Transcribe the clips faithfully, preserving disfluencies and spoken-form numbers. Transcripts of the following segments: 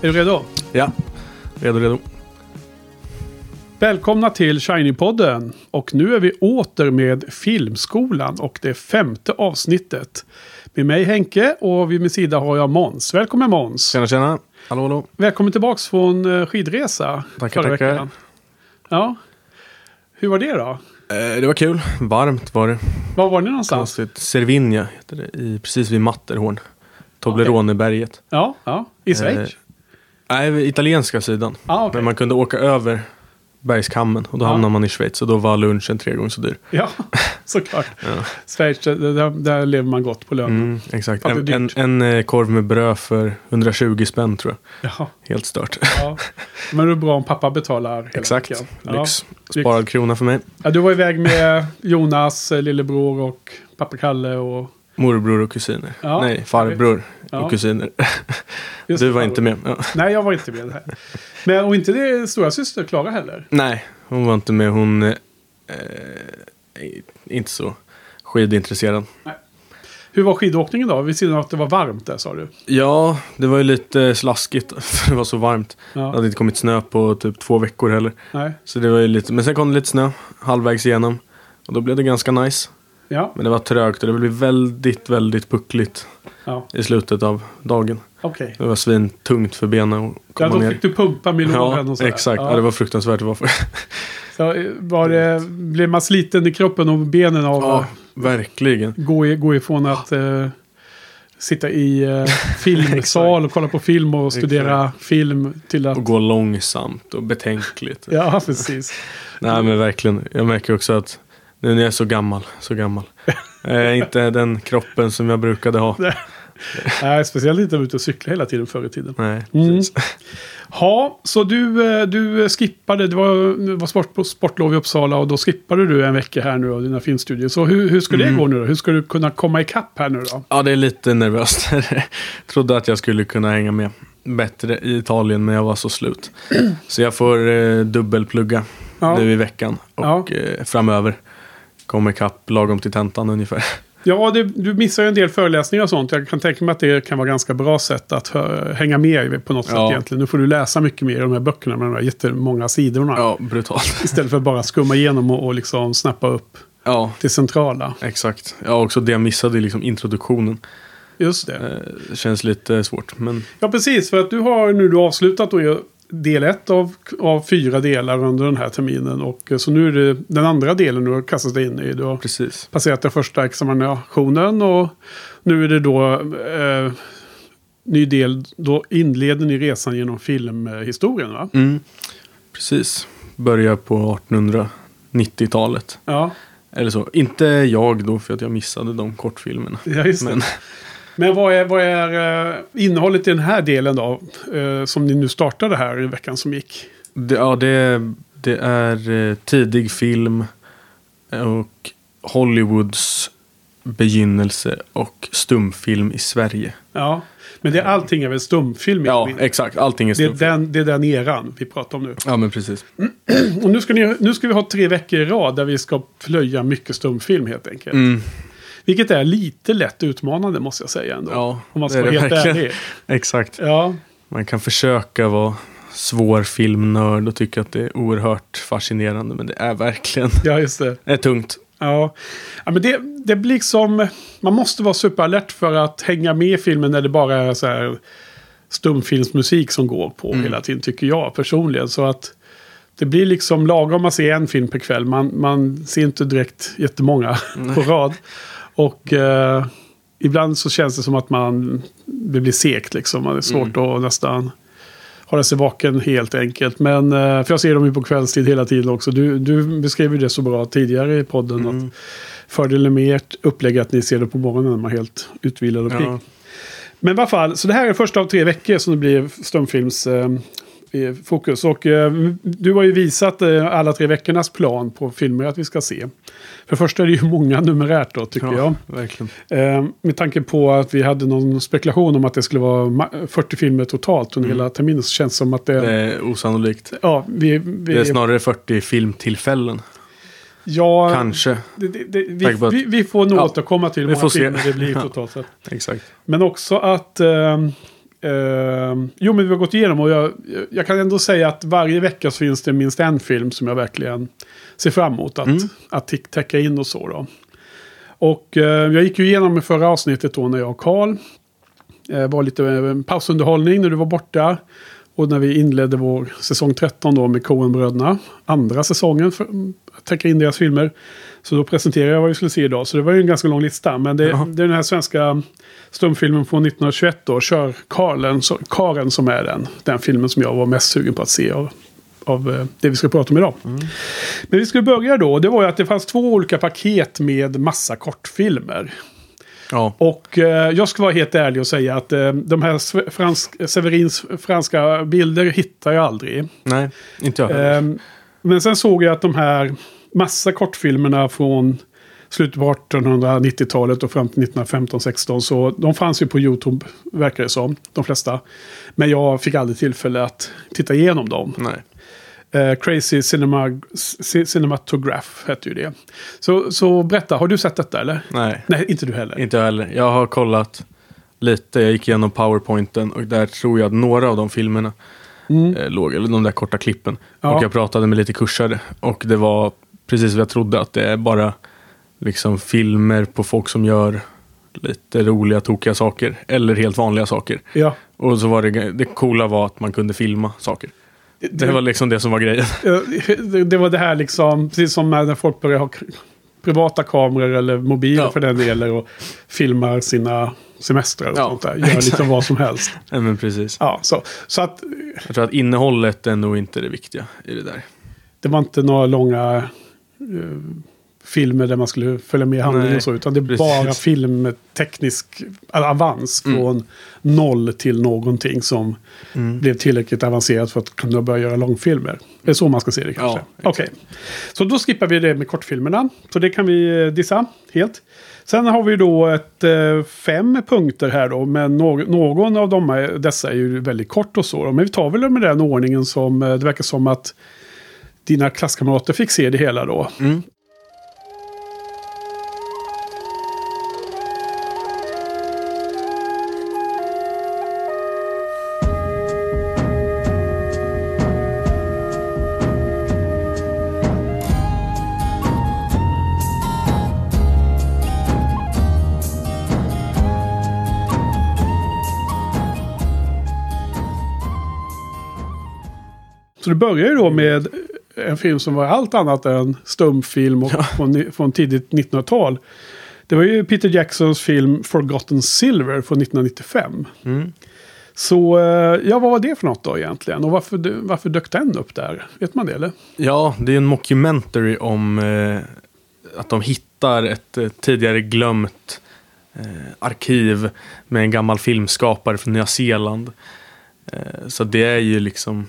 Är du redo? Ja, redo, redo. Välkomna till Shiny-podden. Och nu är vi åter med Filmskolan och det femte avsnittet. Med mig Henke och vid min sida har jag Måns. Välkommen Måns. Tjena, tjena. Hallå, hallå. Välkommen tillbaka från skidresa. Tackar, förra tackar. Veckan. Ja. Hur var det då? Eh, det var kul. Varmt var det. Var var ni någonstans? Cervinia heter det. I, precis vid Matterhorn. Tobleroneberget. Okay. Ja, ja. I Schweiz. Eh, Nej, italienska sidan. Ah, okay. Men man kunde åka över bergskammen och då ah. hamnade man i Schweiz och då var lunchen tre gånger så dyr. Ja, såklart. Ja. Schweiz, där, där lever man gott på lönen. Mm, exakt. En, en, en korv med bröd för etthundratjugo spänn tror jag. Jaha. Helt stört. Ja. Men det är bra om pappa betalar hela exakt. Veckan. Ja. Lyx. Sparad Lyx. Krona för mig. Ja, du var iväg med Jonas, lillebror och pappa Kalle och... morbror och kusiner. Ja. Nej, farbror ja. Och kusiner. Just du var farbror. Inte med. Ja. Nej, jag var inte med här. Men och inte det stora syster Klara heller. Nej, hon var inte med. Hon eh, inte så skidintresserad. Nej. Hur var skidåkningen då? Vid sidan av att det var varmt där, sa du. Ja, det var ju lite slaskigt. Det var så varmt. Ja. Det hade inte kommit snö på typ två veckor heller. Nej. Så det var ju lite... Men sen kom det lite snö halvvägs igenom. Och då blev det ganska nice. Ja. Men det var trögt och det blev väldigt, väldigt puckligt ja. I slutet av dagen. Okay. Det var svintungt för benen att komma ner. Ja, då fick ner. Du pumpa miljonen ja, och sådär. Exakt. Ja. Ja, det var fruktansvärt. Varför? Så var det, blev man sliten i kroppen och benen av ja, att verkligen. Gå, i, gå ifrån att eh, sitta i eh, filmsal och kolla på film och studera exakt. Film till att... Och gå långsamt och betänkligt. Ja, precis. Nej, men verkligen. Jag märker också att nu när jag är så gammal, så gammal. Jag är inte den kroppen som jag brukade ha. Nej, speciellt inte ute och cykla hela tiden förr i tiden. Nej, precis. Mm. Ja, så du, du skippade, det var, var sport, sportlov i Uppsala och då skippade du en vecka här nu av dina filmstudier. Så hur, hur skulle det mm. gå nu då? Hur skulle du kunna komma ikapp här nu då? Ja, det är lite nervöst. Jag trodde att jag skulle kunna hänga med bättre i Italien men jag var så slut. Så jag får eh, dubbelplugga ja. Nu i veckan och ja. eh, framöver. Kommer kapp lagom till tentan ungefär. Ja, det, du missar ju en del föreläsningar och sånt. Jag kan tänka mig att det kan vara ganska bra sätt att hö, hänga med på något ja. Sätt egentligen. Nu får du läsa mycket mer i de här böckerna med de här jättemånga sidorna. Ja, brutalt. Istället för att bara skumma igenom och, och liksom snappa upp ja. Till centrala. Exakt. Ja, också det jag missade är liksom introduktionen. Just det. Eh, känns lite svårt. Men... Ja, precis. För att du har nu du avslutat och jag... del ett av, av fyra delar under den här terminen och så nu är det den andra delen du har kastat dig in i. Du har precis. Passerat den första examinationen och nu är det då eh, ny del, då inleder ni resan genom filmhistorien va? Mm. Precis. Börjar på artonhundranittiotalet. Ja. Eller så. Inte jag då för att jag missade de kortfilmerna. Ja, just det. Men... Men vad är, vad är innehållet i den här delen då? Som ni nu startade här i veckan som gick? Det, ja, det, det är tidig film och Hollywoods begynnelse och stumfilm i Sverige. Ja, men det, allting är väl stumfilm? Ja, exakt. Allting är stumfilm. Det är den, det är den eran vi pratar om nu. Ja, men precis. Och nu ska, ni, nu ska vi ha tre veckor i rad där vi ska plöja mycket stumfilm helt enkelt. Mm. Vilket är lite lätt utmanande måste jag säga ändå. Ja, om man ska vara helt ärlig. Exakt. Ja. Man kan försöka vara svår filmnörd och tycka att det är oerhört fascinerande. Men det är verkligen ja, just det. Är tungt. Ja. Ja, men det, det blir liksom... Man måste vara superalert för att hänga med i filmen när det bara är så här stumfilmsmusik som går på mm. hela tiden tycker jag personligen. Så att... Det blir liksom lagom att se en film per kväll. Man, man ser inte direkt jättemånga nej. På rad. Och eh, ibland så känns det som att man det blir segt liksom. Det är svårt mm. att nästan hålla sig vaken helt enkelt. Men, för jag ser dem ju på kvällstid hela tiden också. Du, du beskrev ju det så bra tidigare i podden. Mm. Att fördelen med ert upplägg att ni ser det på morgonen när man är helt utvilad och pigg. Ja. Men i alla fall, så det här är första av tre veckor som det blir stumfilms... Eh, fokus. Och eh, du har ju visat eh, alla tre veckornas plan på filmer att vi ska se. För först är det ju många numerärt då, tycker ja, jag. Verkligen. Eh, med tanke på att vi hade någon spekulation om att det skulle vara ma- fyrtio filmer totalt under mm. hela terminen, så känns det som att det... Det är osannolikt. Ja, vi, vi, det är snarare fyrtio filmtillfällen. Ja, kanske. Det, det, det, vi, vi, vi får nog ja, återkomma till hur många filmer se. Det blir totalt sett. Exakt. Men också att... Eh, Uh, jo, men vi har gått igenom och jag, jag kan ändå säga att varje vecka så finns det minst en film som jag verkligen ser fram emot att, mm. att täcka in och så då. Och uh, jag gick ju igenom i förra avsnittet då när jag och Carl uh, var lite uh, pausunderhållning när du var borta och när vi inledde vår säsong tretton då med Coen-bröderna, andra säsongen för att täcka in deras filmer. Så då presenterade jag vad vi skulle se idag. Så det var ju en ganska lång lista. Men det, ja. det är den här svenska stumfilmen från nittonhundratjugoett då. Körkarlen, så, Karen som är den. Den filmen som jag var mest sugen på att se av, av det vi ska prata om idag. Mm. Men vi skulle börja då. Det var ju att det fanns två olika paket med massa kortfilmer. Ja. Och eh, jag ska vara helt ärlig och säga att eh, de här fransk, Severins franska bilder hittar jag aldrig. Nej, inte jag heller. Eh, men sen såg jag att de här... massa kortfilmerna från slutet på artonhundranittiotalet och fram till nittonhundrafemton sexton, så de fanns ju på YouTube, verkar det som, de flesta. Men jag fick aldrig tillfälle att titta igenom dem. Nej. Eh, Crazy Cinema, C- Cinematograph hette ju det. Så, så berätta, har du sett detta eller? Nej. Nej, inte du heller. Inte jag heller. Jag har kollat lite, jag gick igenom PowerPointen och där tror jag att några av de filmerna mm. eh, låg, eller de där korta klippen. Ja. Och jag pratade med lite kursare och det var precis vad jag trodde, att det är bara liksom filmer på folk som gör lite roliga, tokiga saker. Eller helt vanliga saker. Ja. Och så var det, det coola var att man kunde filma saker. Det, det var liksom det som var grejen. Det, det var det här liksom, precis som när folk börjar ha privata kameror eller mobiler ja. för den delen och filmar sina semestrar och ja, sånt där. Gör exakt. lite vad som helst. Ja, men precis. Ja, så, så att, jag tror att innehållet är nog inte det viktiga i det där. Det var inte några långa... filmer där man skulle följa med handlingen och så, utan det är precis. bara filmteknisk avans från mm. noll till någonting som mm. blev tillräckligt avancerat för att kunna börja göra långfilmer. Det är så man ska se det kanske. Ja, okay. Så då skippar vi det med kortfilmerna, så det kan vi dissa helt. Sen har vi då ett, fem punkter här då, men no- någon av dem är, dessa är ju väldigt kort och så då. Men vi tar väl med den ordningen som det verkar som att dina klasskamrater fick se det hela då. Mm. Så det börjar ju då med en film som var allt annat än stumfilm och ja. från, från tidigt nittonhundratal. Det var ju Peter Jacksons film Forgotten Silver från nittonhundranittiofem. Mm. Så ja, vad var det för något då egentligen? Och varför, varför dök den upp där? Vet man det eller? Ja, det är en mockumentary om eh, att de hittar ett eh, tidigare glömt eh, arkiv med en gammal filmskapare från Nya Zeeland. Eh, så det är ju liksom...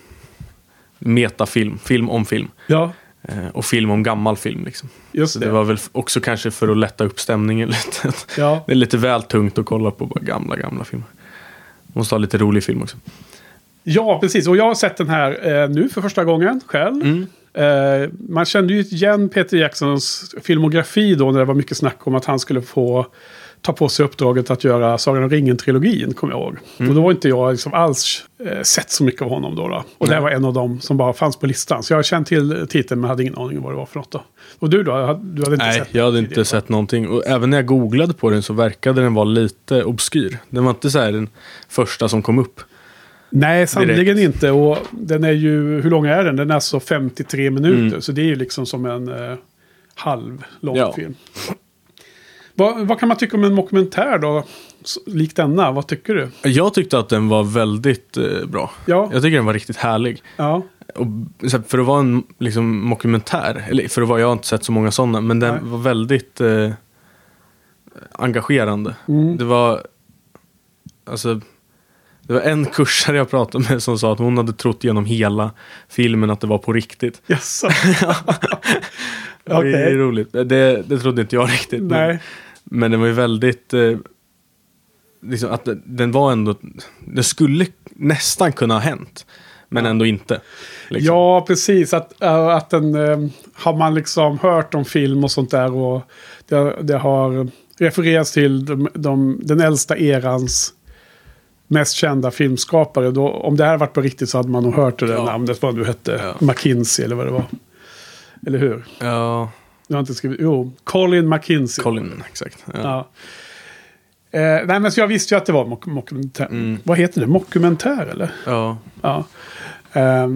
metafilm, film om film ja. eh, och film om gammal film liksom. Just det. Så det var väl också kanske för att lätta upp stämningen lite. Ja. Det är lite väl tungt att kolla på bara gamla, gamla filmer. Måste ha lite rolig film också. Ja, precis. Och jag har sett den här eh, nu för första gången själv. Mm. Eh, man kände ju igen Peter Jacksons filmografi då när det var mycket snack om att han skulle få ta på sig uppdraget att göra Sagan om ringen-trilogin, kommer jag ihåg. Mm. Och då var inte jag liksom alls eh, sett så mycket av honom då. då. Och Nej. det var en av dem som bara fanns på listan. Så jag kände till titeln men hade ingen aning om vad det var för något då. Och du då? Du hade inte Nej, sett jag hade inte sett då. någonting. Och även när jag googlade på den så verkade den vara lite obskyr. Den var inte så här den första som kom upp. Nej, sannoliken inte. Och den är ju, hur lång är den? Den är alltså femtiotre minuter. Mm. Så det är ju liksom som en eh, halv lång ja. film. Vad, vad kan man tycka om en dokumentär då? Likt denna, vad tycker du? Jag tyckte att den var väldigt eh, bra. Ja. Jag tycker den var riktigt härlig. Ja. Och, för att vara en liksom, dokumentär, eller för att vara, jag har inte sett så många sådana, men den Nej. var väldigt eh, engagerande. Mm. Det var alltså... Det var en kursare jag pratade med som sa att hon hade trott genom hela filmen att det var på riktigt. Yes. Okay. Det är roligt. Det, det trodde inte jag riktigt. Nej. Men, men det var ju väldigt... Eh, liksom att den var ändå... Det skulle nästan kunna ha hänt. Men ändå inte. Liksom. Ja, precis. Att, att den... Har man liksom hört om film och sånt där. Och det, det har refererats till de, de, den äldsta erans... mest kända filmskapare. Då, om det här varit på riktigt så hade man nog hört det där ja. namnet. Vad du hette. Ja. McKenzie eller vad det var. Eller hur? Ja. Jag har inte skrivit. Jo, Colin McKenzie. Colin, exakt. Ja. Ja. Eh, nej, men så jag visste ju att det var mok- mockumentär. Mm. Vad heter det? Mockumentär, eller? Ja. Ja. Eh,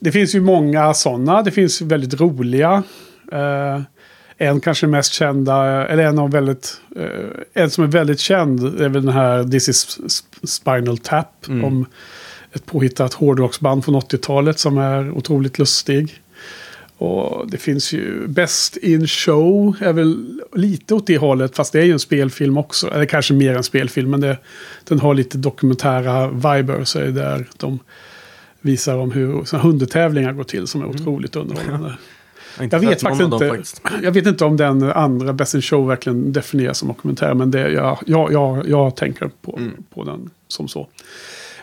det finns ju många sådana. Det finns ju väldigt roliga. Eh, en kanske mest kända, eller en av väldigt... Eh, en som är väldigt känd är väl den här This Is Spinal Tap. Mm. Om ett påhittat hårdrocksband från åttiotalet som är otroligt lustig. Och det finns ju Best in Show är väl lite åt det hållet, fast det är ju en spelfilm också, eller kanske mer en spelfilm, men det, den har lite dokumentära viber, så är det där de visar om hur hundetävlingar går till som är otroligt underhållande. Jag, jag vet faktiskt inte faktiskt. Jag vet inte om den andra Best in Show verkligen definieras som dokumentär, men det jag jag jag, jag tänker på mm. på den som så.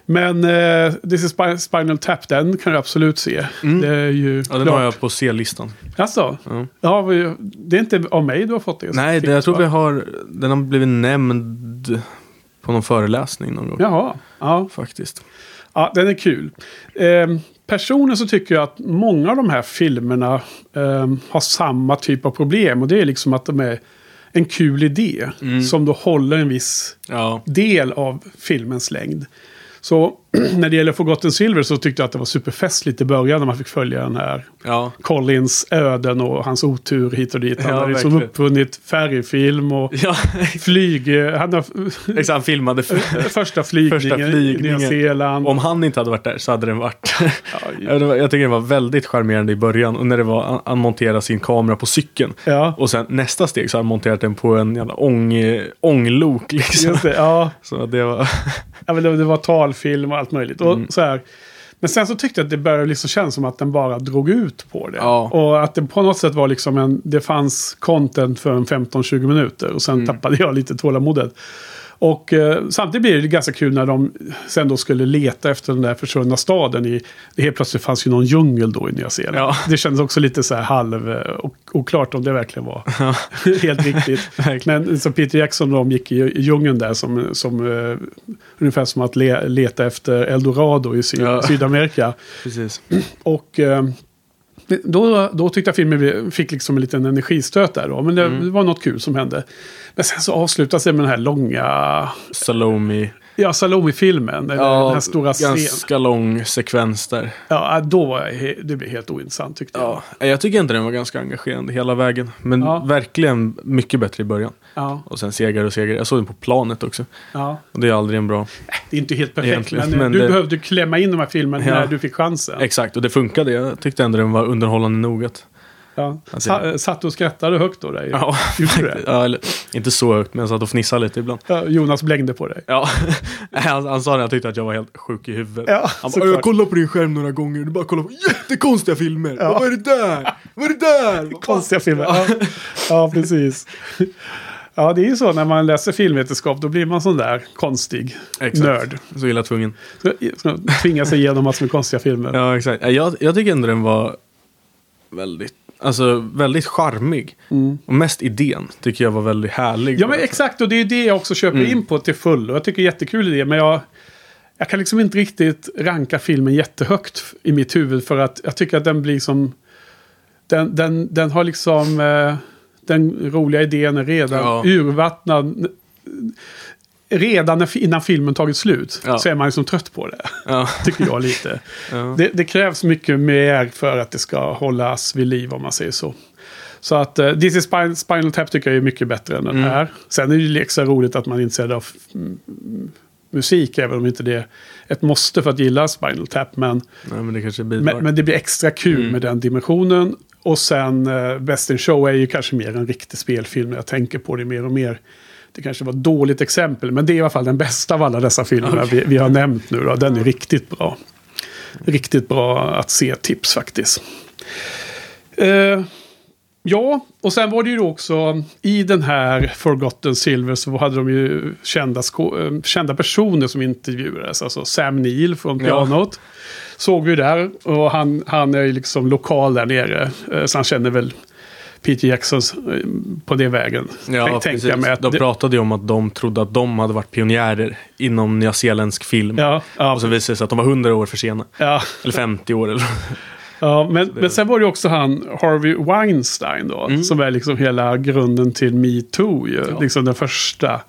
Men uh, This Is Spinal Tap, den kan du absolut se. Mm. Det är ju ja, den klart. Har jag på C-listan. Alltså? Mm. Ja, det är inte av mig du har fått det. Nej, det, jag tror vi har, den har blivit nämnd på någon föreläsning någon gång. Jaha, ja. Faktiskt. Ja, den är kul. Eh, personer så tycker jag att många av de här filmerna eh, har samma typ av problem. Och det är liksom att de är en kul idé mm. som då håller en viss ja. del av filmens längd. Så när det gäller Forgotten Silver så tyckte jag att det var superfestligt i början när man fick följa den här ja. Collins öden och hans otur hit och dit. Han ja, hade liksom uppvunnit färgfilm och ja. flyg... Han, har, Exakt, han filmade för, första flygningen, första flygningen. i Nya Zeeland. Om han inte hade varit där så hade den varit... Ja, jag tycker det var väldigt charmerande i början. Och när det var han monterade sin kamera på cykeln. Ja. Och sen nästa steg så har han monterat den på en jävla ång, ånglok. Liksom. Just det, ja. Så det var... Ja, men det, det var talfilm och allt möjligt. Och mm. så här. Men sen så tyckte jag att det började liksom kännas som att den bara drog ut på det. Ja. Och att det på något sätt var liksom en... Det fanns content för en femton tjugo minuter. Och sen mm. tappade jag lite tålamodet. Och eh, samtidigt blir det ganska kul när de sen då skulle leta efter den där försvunna staden. I, helt plötsligt fanns ju någon djungel då i Nya Zeeland. Ja. Det kändes också lite så här halv... Och, oklart om det verkligen var ja. helt riktigt. Men så Peter Jackson de gick i, i djungeln där som... som uh, ungefär som att le, leta efter Eldorado i Sy- ja. Sydamerika. Precis. Och... Uh, Då, då tyckte jag filmen fick liksom en liten energistöt där då. Men det, mm. det var något kul som hände. Men sen så avslutas det med den här långa... Salami. Ja, Salami-filmen. Ja, den här stora ganska scenen. Lång sekvens där. Ja, då var jag, det blev helt ointressant tyckte ja. jag. Jag tycker inte den var ganska engagerande hela vägen. Men ja. verkligen mycket bättre i början. Ja. Och sen seger och seger. Jag såg den på planet också. Ja. Och det är aldrig en bra... Det är inte helt perfekt. Egentligen. Men, men du det... behövde klämma in de här filmerna ja. när du fick chansen. Exakt, och det funkade. Jag tyckte ändå den var underhållande nog att... Ja. Sa- satt och skrattade högt då där. Ja, ja eller, inte så högt, men jag satt och fnissade lite ibland. Ja, Jonas blängde på dig. Ja. Han, han sa det, jag tyckte att jag var helt sjuk i huvudet. Ja, han bara, jag kollade på din skärm några gånger. Du bara kollade på jättekonstiga filmer. Ja. Vad är det där? Vad är det där? Konstiga filmer. Ja, ja precis. Ja, det är ju så. När man läser filmvetenskap, då blir man sån där konstig exakt. nörd. Så illa tvungen. Så, så tvingar sig igenom massor med konstiga filmer. Ja, exakt. Jag, jag tycker ändå den var väldigt Alltså väldigt charmig. Mm. Och mest idén tycker jag var väldigt härlig. Ja men exakt, och det är det jag också köper mm. in på till full. Och jag tycker det är jättekul idé. Men jag, jag kan liksom inte riktigt ranka filmen jättehögt i mitt huvud. För att jag tycker att den blir som... Den, den, den har liksom... Eh, den roliga idén är redan ja. urvattnad... Redan innan filmen tagit slut ja. så är man liksom trött på det. Ja. Tycker jag lite. Ja. Det, det krävs mycket mer för att det ska hållas vid liv om man säger så. Så att uh, This Is Spinal, Spinal Tap tycker jag är mycket bättre än den mm. här. Sen är det ju extra roligt att man är intresserad av mm, musik, även om inte det är ett måste för att gilla Spinal Tap, men, nej, men, det, kanske men, men det blir extra kul mm. med den dimensionen. Och sen uh, Best in Show är ju kanske mer en riktig spelfilm. Jag tänker på det mer och mer. Det kanske var ett dåligt exempel, men det är i alla fall den bästa av alla dessa filmerna okay. vi, vi har nämnt nu då. Den är riktigt bra. Riktigt bra att se, tips faktiskt. Uh, ja, och sen var det ju också i den här Forgotten Silver så hade de ju kända, sko- kända personer som intervjuades. Alltså Sam Neill från pianot. Ja. Såg vi där, och han, han är ju liksom lokal där nere, uh, så han känner väl Peter Jackson på det vägen. Ja, tänka med att de det... pratade ju om att de trodde att de hade varit pionjärer inom nyzeeländsk film. Ja, ja. Och så visade det sig att de var hundra år för sena. Ja. Eller femtio år. Eller... Ja, men, det... men sen var det också han Harvey Weinstein då, mm. som är liksom hela grunden till Me Too. Ju. Ja. Liksom den första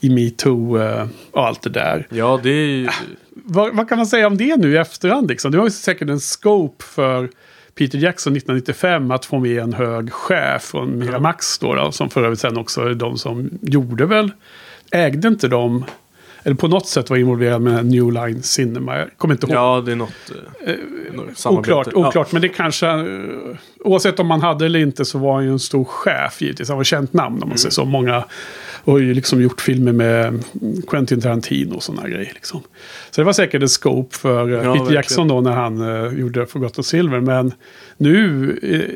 i Me Too och allt det där. Ja, det är ju... Vad, vad kan man säga om det nu i efterhand? Liksom? Det var ju säkert en scope för Peter Jackson nittonhundranittiofem att få med en hög chef från Miramax då, då, som för övrigt sen också är de som gjorde väl, ägde inte de, eller på något sätt var involverad med New Line Cinema, jag kommer inte ihåg. Ja, det är något, eh, något oklart, oklart ja. Men det kanske, oavsett om man hade eller inte, så var han ju en stor chef givetvis, han var känt namn om man mm. säger så. Många har ju liksom gjort filmer med Quentin Tarantino och sådana grejer liksom. Så det var säkert en scope för ja, Peter verkligen. Jackson då när han uh, gjorde Forgotten Silver, men nu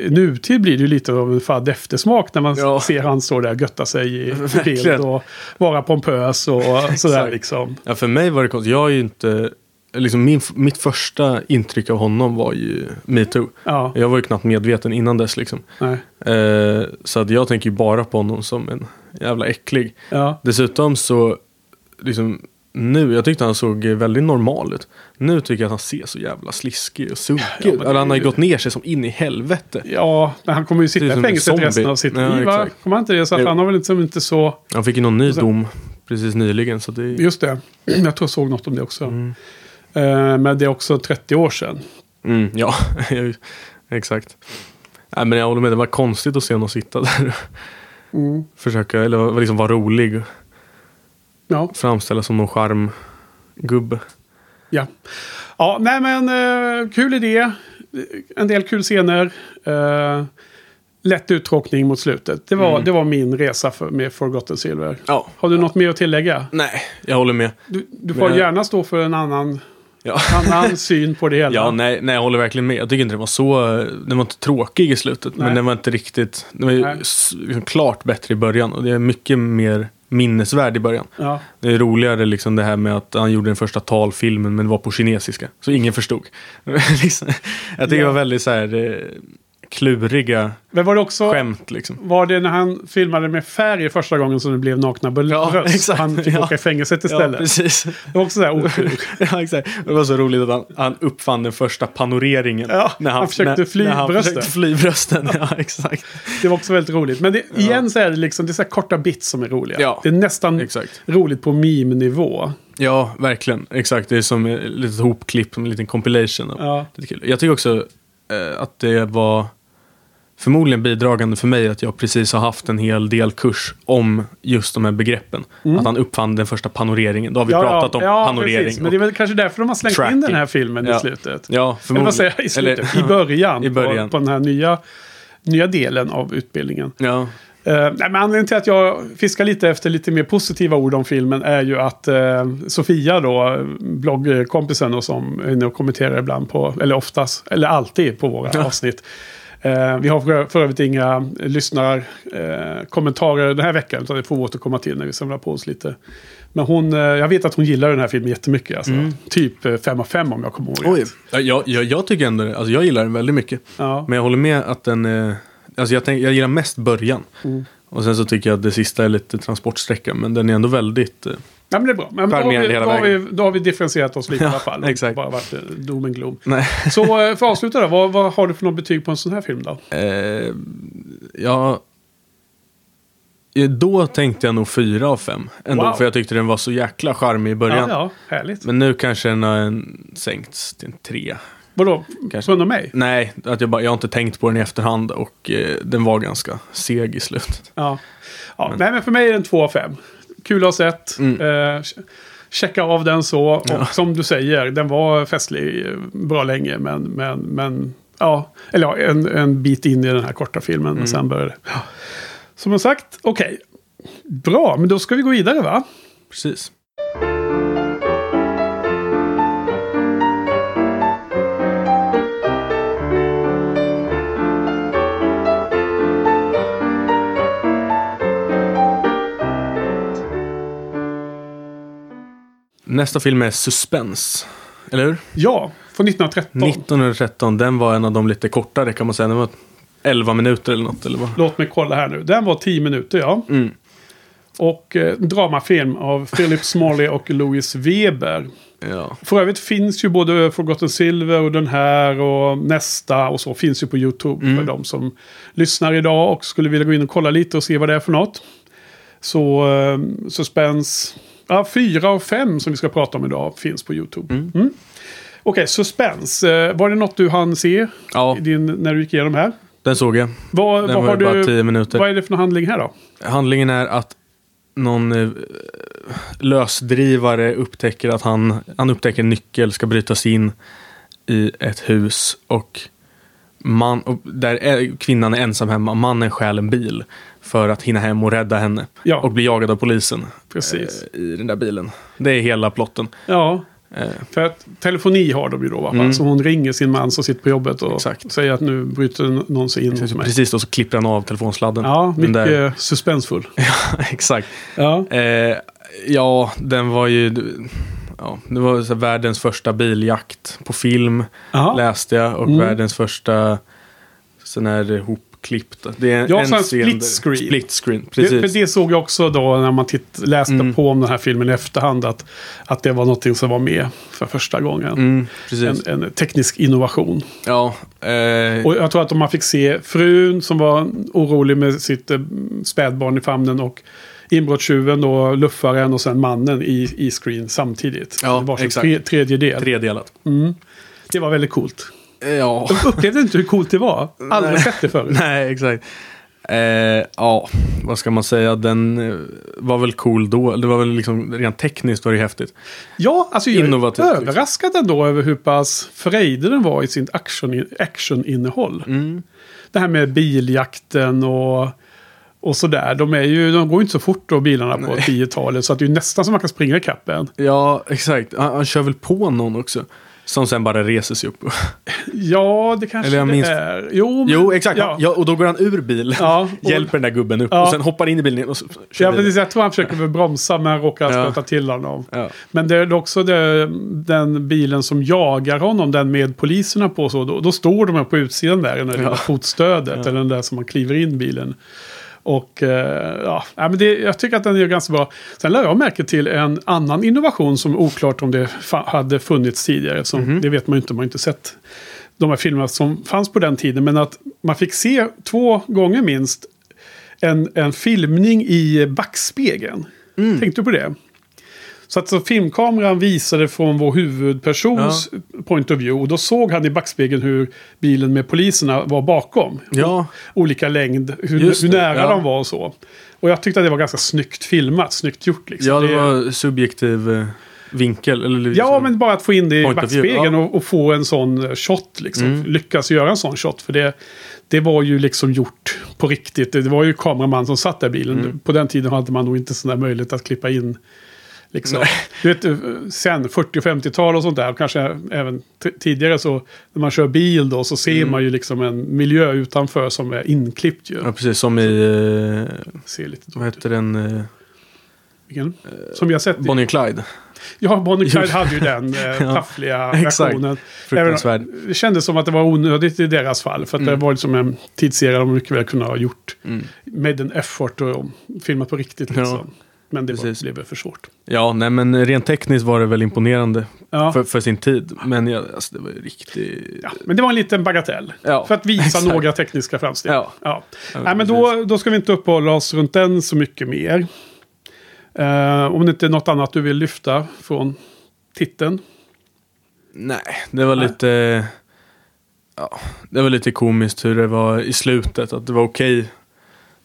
uh, nutid blir det ju lite av en fadd eftersmak när man ja. ser han står där och götta sig i bild och vara pompös och sådär liksom. Ja, för mig var det konstigt, jag är ju inte liksom, min, mitt första intryck av honom var ju Me Too. Ja. Jag var ju knappt medveten innan dess liksom. Nej. Eh, så att jag tänker ju bara på honom som en jävla äcklig. Ja. Dessutom så liksom nu, jag tyckte han såg väldigt normal ut. Nu tycker jag att han ser så jävla sliskig och sunkig. Ja, eller han har ju gått ner sig som in i helvete. Ja, men han kommer ju sitta i fängelset resten av sitt liv. Ja, kommer han inte det? Så att han har väl inte, inte så... Han fick ju någon ny dom precis nyligen. Så det... Just det. Jag tror jag såg något om det också. Mm. Men det är också trettio år sedan. Mm, ja, exakt. Nej, men jag håller med, det var konstigt att se honom sitta där och mm. försöka, eller liksom vara rolig. Ja. Framställa som någon charmgubbe. Ja. Ja, nej men kul idé. En del kul scener. Lätt uttråkning mot slutet. Det var, mm. det var min resa för, med Forgotten Silver. Ja. Har du ja. något mer att tillägga? Nej, jag håller med. Du, du får men... gärna stå för en annan... Ja. annan syn på det hela. Ja, nej, nej, jag håller verkligen med. Jag tycker inte det var så... Det var inte tråkig i slutet, nej. Men det var inte riktigt... Det var ju liksom klart bättre i början. Och det är mycket mer minnesvärd i början. Ja. Det är roligare liksom det här med att han gjorde den första talfilmen, men det var på kinesiska. Så ingen förstod. liksom. Jag tycker ja. det var väldigt så här... kluriga men var det också, skämt liksom. Var det när han filmade med färg första gången som det blev nakna bröst? Ja, han fick ja. åka i fängelset istället. Ja, precis. Det var också sådär otur. ja, exakt. Det var så roligt att han, han uppfann den första panoreringen. Ja, när han, han försökte fly när, när han brösten. Försökte fly brösten. Ja, exakt. Det var också väldigt roligt. Men det, ja. igen så är det liksom, det är så här korta bits som är roliga. Ja, det är nästan exakt. roligt på meme-nivå. Ja, verkligen. Exakt. Det är som ett litet hopklipp, en liten compilation. Ja. Jag tycker också eh, att det var... förmodligen bidragande för mig att jag precis har haft en hel del kurs om just de här begreppen. Mm. Att han uppfann den första panoreringen. Då har vi ja, pratat om ja, panorering. Precis. Men det är väl kanske därför de har slängt tracking in den här filmen ja. i slutet. Ja, förmodligen. Eller vad säger jag, i slutet. Eller, i början. I början. På, på den här nya, nya delen av utbildningen. Ja. Uh, nej, men anledningen till att jag fiskar lite efter lite mer positiva ord om filmen är ju att uh, Sofia då, bloggkompisen och som är inne och kommenterar ibland på, eller oftast, eller alltid på våra ja. avsnitt. Eh, vi har för, för övrigt inga lyssnarkommentarer eh, den här veckan, utan det får vi återkomma till när vi samlar på oss lite. Men hon, eh, jag vet att hon gillar den här filmen jättemycket. Alltså. Mm. Typ fem av fem om jag kommer ihåg. Oj. Jag, jag, jag tycker ändå, alltså jag gillar den väldigt mycket. Ja. Men jag håller med att den, eh, alltså jag, tänk, jag gillar mest början. Mm. Och sen så tycker jag att det sista är lite transportsträcka, men den är ändå väldigt... Eh, ja, men det är bra. Men då, har vi, då, har vi, då har vi differentierat oss lite ja, i alla fall. Exakt. Bara varit dom och glom. Nej. Så för att avsluta då, vad, vad har du för något betyg på en sån här film då? Eh, ja, då tänkte jag nog fyra av fem. Ändå, wow. För jag tyckte den var så jäkla charmig i början. Ja, ja, härligt. Men nu kanske den har en, sänkts till en tre. Vadå? Kanske. På mig? Nej, att jag, bara, jag har inte tänkt på den i efterhand och eh, den var ganska seg i slutet. Ja, ja men. Nej men för mig är den två av fem. Kul att ha sett. Mm. Eh, checka av den så. Och ja. Som du säger, den var festlig bra länge. Men, men, men ja, eller ja, en, en bit in i den här korta filmen. Mm. Men sen började ja. Som jag sagt, okej. Okay. Bra, men då ska vi gå vidare va? Precis. Nästa film är Suspense, eller hur? Ja, från nittonhundratretton. nittonhundratretton, den var en av de lite kortare kan man säga. Den var elva minuter eller något. Eller vad? Låt mig kolla här nu. Den var tio minuter, ja. Mm. Och eh, dramafilm av Philip Smalley och Louis Weber. Ja. För övrigt finns ju både Forgotten Silver och den här och nästa och så. Finns ju på YouTube mm. för de som lyssnar idag och skulle vilja gå in och kolla lite och se vad det är för något. Så eh, Suspense... Ja, fyra av fem som vi ska prata om idag finns på YouTube. Mm. Mm. Okej, okay, Suspense. Var det något du hann se ja. i din, när du gick igenom här? Den såg jag. Vad, den vad var har bara du, tio minuter. Vad är det för handling här då? Handlingen är att någon eh, lösdrivare upptäcker att han, han upptäcker en nyckel, ska brytas in i ett hus och, man, och där är, kvinnan är ensam hemma. Mannen stjäl en bil. För att hinna hem och rädda henne. Ja. Och bli jagad av polisen. Precis. Eh, I den där bilen. Det är hela plotten. Ja. Eh. För att telefoni har de ju då. Mm. Så hon ringer sin man som sitter på jobbet. Och Exakt. säger att nu bryter någon sig in hos mig. Precis. Och så klipper han av telefonsladden. Ja, mycket där... suspensfull. Ja, exakt. Ja. Eh, ja, den var ju... Ja, det var så här, världens första biljakt på film. Aha. Läste jag. Och mm. världens första... Sån här... klippta. Det är jag en sån split screen. Split screen precis. Det, för det såg jag också då när man titt, läste mm. på om den här filmen i efterhand att, att det var någonting som var med för första gången. Mm, en, en teknisk innovation. Ja. Eh. Och jag tror att om man fick se frun som var orolig med sitt spädbarn i famnen och inbrottstjuven då, luffaren och sen mannen i, i screen samtidigt. Ja, det var exakt. Tre, tredje del. Tredelat. Mm. Det var väldigt coolt. Ja. De upplevde inte hur coolt det var. Aldrig sett det förut. Nej, exakt. Eh, ja, vad ska man säga? Den var väl cool då. Det var väl liksom, rent tekniskt var det häftigt. Ja, alltså innovativt. Jag är överraskad ändå över hur pass frejdig den var i sitt action, action-innehåll. Mm. Det här med biljakten och... Och sådär, de, är ju, de går ju inte så fort då bilarna på tiotalet så att det är nästan som man kan springa i kappen. Ja, exakt. Han, han kör väl på någon också. Som sen bara reser sig upp. Ja, det kanske Eller jag minst... det är. Jo, men... jo exakt. Ja. Ja, och då går han ur bilen, ja, och... hjälper den där gubben upp. Ja. Och sen hoppar in i bilen och så kör ja, precis. Jag tror han försöker ja. bromsa men han råkar ja. stöta till honom. Ja. Men det är också det, den bilen som jagar honom, den med poliserna på. Så då, då står de här på utsidan där, den där ja. fotstödet ja. eller den där som man kliver in bilen. Och ja, men det, jag tycker att den är ganska bra. Sen lade jag märke till en annan innovation som är oklart om det fa- hade funnits tidigare. Som, mm-hmm. Det vet man ju inte, man har inte sett de här filmerna som fanns på den tiden. Men att man fick se två gånger minst en, en filmning i backspegeln. Mm. Tänkte du på det? Så att så filmkameran visade från vår huvudpersons ja. point of view. Och då såg han i backspegeln hur bilen med poliserna var bakom. Ja. Olika längd, hur, hur nära ja. de var och så. Och jag tyckte att det var ganska snyggt filmat, snyggt gjort. Liksom. Ja, det var subjektiv vinkel. Eller liksom ja, men bara att få in det i backspegeln ja. och, och få en sån shot. Liksom. Mm. Lyckas göra en sån shot. För det, det var ju liksom gjort på riktigt. Det var ju kameraman som satt där i bilen. Mm. På den tiden hade man nog inte sån där möjlighet att klippa in... Liksom. Du vet, sen fyrtio- och femtiotal och sånt där, och kanske även t- tidigare så, när man kör bil då så ser mm. man ju liksom en miljö utanför som är inklippt ju. Ja, precis, som i eh, ser lite vad heter den eh, vilken? Som vi har sett Bonnie Clyde. Ja, Bonnie Clyde hade ju den eh, taffliga versionen. Fruktansvärd. Det kändes som att det var onödigt i deras fall. För att mm. det var liksom en tidsserie de mycket väl kunde ha gjort mm. med en effort och filmat på riktigt liksom. Ja. Men det var, blev för svårt. Ja, nej, men rent tekniskt var det väl imponerande ja. för, för sin tid. Men jag, alltså, det var riktigt... Ja, men det var en liten bagatell. Ja, för att visa exakt. några tekniska framsteg. Ja. Ja. Ja, nej, men då, då ska vi inte uppehålla oss runt den så mycket mer. Uh, om det inte är något annat du vill lyfta från titeln. Nej, det var nej. lite... ja, det var lite komiskt hur det var i slutet, att det var okej. Okay.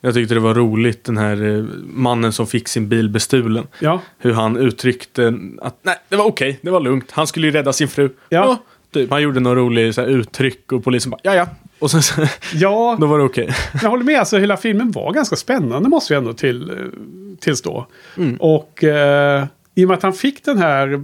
Jag tyckte det var roligt, den här mannen som fick sin bil bestulen. Ja. Hur han uttryckte att nej, det var okej, okay, det var lugnt. Han skulle ju rädda sin fru. Ja. Oh, typ. Han gjorde några roliga så här uttryck och polisen bara, ja ja. Och sen så, ja, då var det okej. Okay. Jag håller med, alltså hela filmen var ganska spännande, måste vi ändå till, tillstå. Mm. Och eh, i och med att han fick den här...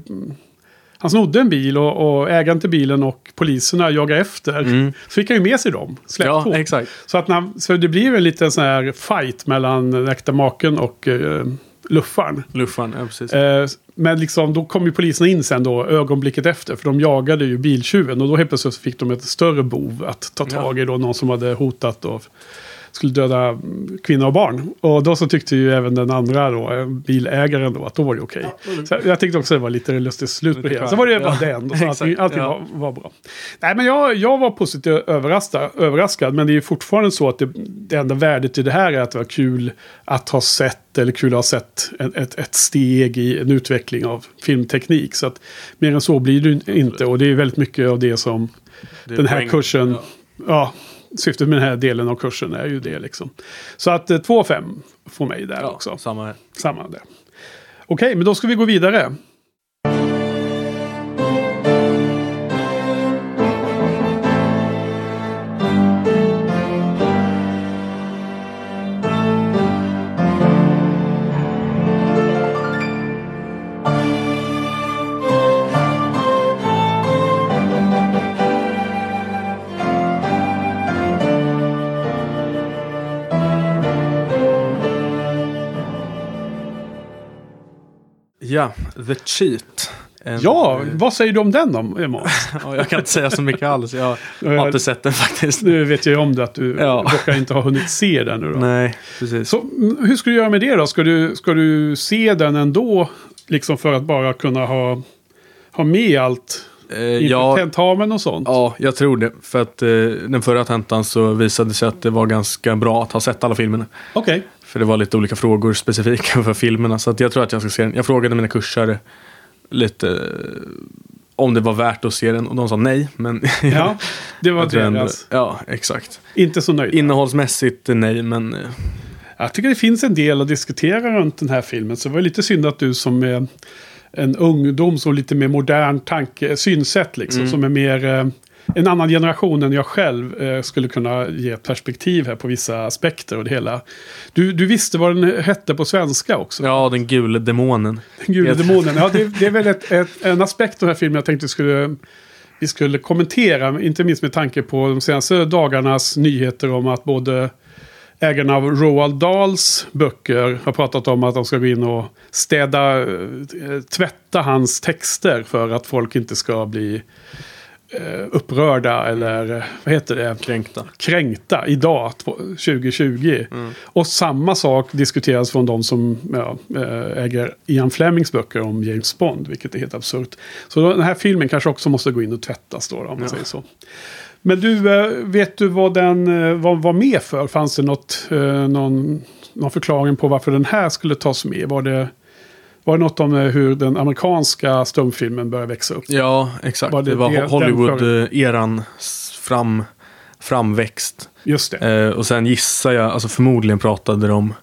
Han snodde en bil och, och ägaren till bilen och poliserna jagade efter. Mm. Så fick han ju med sig dem. Släpp ja, på. Exakt. Så, att när han, så det blir en liten sån här fight mellan äkta maken och eh, luffaren. Luffaren, ja precis. Eh, men liksom, då kom ju poliserna in sen då, ögonblicket efter. För de jagade ju biltjuven. Och då helt plötsligt fick de ett större bov att ta tag i då. Någon som hade hotat och skulle döda kvinnor och barn. Och då så tyckte ju även den andra då, bilägaren då, att då var det okej. Okay. Ja, jag tyckte också att det var lite lustigt slut på det. Så var det ju bara ja. det ändå. Allting, allting ja. var, var bra. Nej, men jag, jag var positivt överraskad, överraskad. Men det är ju fortfarande så att det, det enda värdet i det här är att det var kul att ha sett, eller kul att ha sett ett, ett, ett steg i en utveckling av filmteknik. Så att mer än så blir det inte. Och det är väldigt mycket av det som det den här poäng, kursen... Ja. ja Syftet med den här delen av kursen är ju det liksom. Så att två av fem får mig där ja, också. Samma här. Samma där. Okej, okay, men då ska vi gå vidare. Ja, The Cheat. En, ja, eh, vad säger du om den då, Emma? Ja, jag kan inte säga så mycket alls. Jag har inte sett den faktiskt. Nu vet jag ju om det att du ja. dock inte har hunnit se den nu då. Nej, precis. Så hur ska du göra med det då? Ska du, ska du se den ändå liksom för att bara kunna ha, ha med allt eh, i ja, tentamen och sånt? Ja, jag tror det. För att eh, den förra tentan så visade sig att det var ganska bra att ha sett alla filmerna. Okej. Okay. För det var lite olika frågor specifika för filmerna. Så att jag tror att jag ska se den. Jag frågade mina kursare lite om det var värt att se den. Och de sa nej. Men ja, det var trevligt. Ja, exakt. Inte så nöjd. Innehållsmässigt nej, men... Jag tycker det finns en del att diskutera runt den här filmen. Så det var lite synd att du som är en ungdom som lite mer modern tanke, synsätt liksom. Mm. Som är mer... En annan generation än jag själv eh, skulle kunna ge perspektiv här på vissa aspekter och det hela. Du, du visste vad den hette på svenska också. Ja, den gula demonen. Den gula demonen, ja det, det är väl ett, ett, en aspekt av den här filmen jag tänkte skulle, vi skulle kommentera. Inte minst med tanke på de senaste dagarnas nyheter om att både ägarna av Roald Dahls böcker har pratat om att de ska gå in och städa, tvätta hans texter för att folk inte ska bli... upprörda eller vad heter det? Kränkta. Kränkta idag tjugo tjugo. Mm. Och samma sak diskuteras från de som ja, äger Ian Flemings böcker om James Bond, vilket är helt absurt. Så då, den här filmen kanske också måste gå in och tvättas då, om man ja. säger så. Men du, vet du vad den vad var med för? Fanns det något, någon, någon förklaring på varför den här skulle tas med? Var det Var det något om hur den amerikanska stumfilmen började växa upp? Ja, exakt. Var det, det var Hollywood-eran fram, framväxt. Just det. Eh, och sen gissar jag, alltså förmodligen pratade de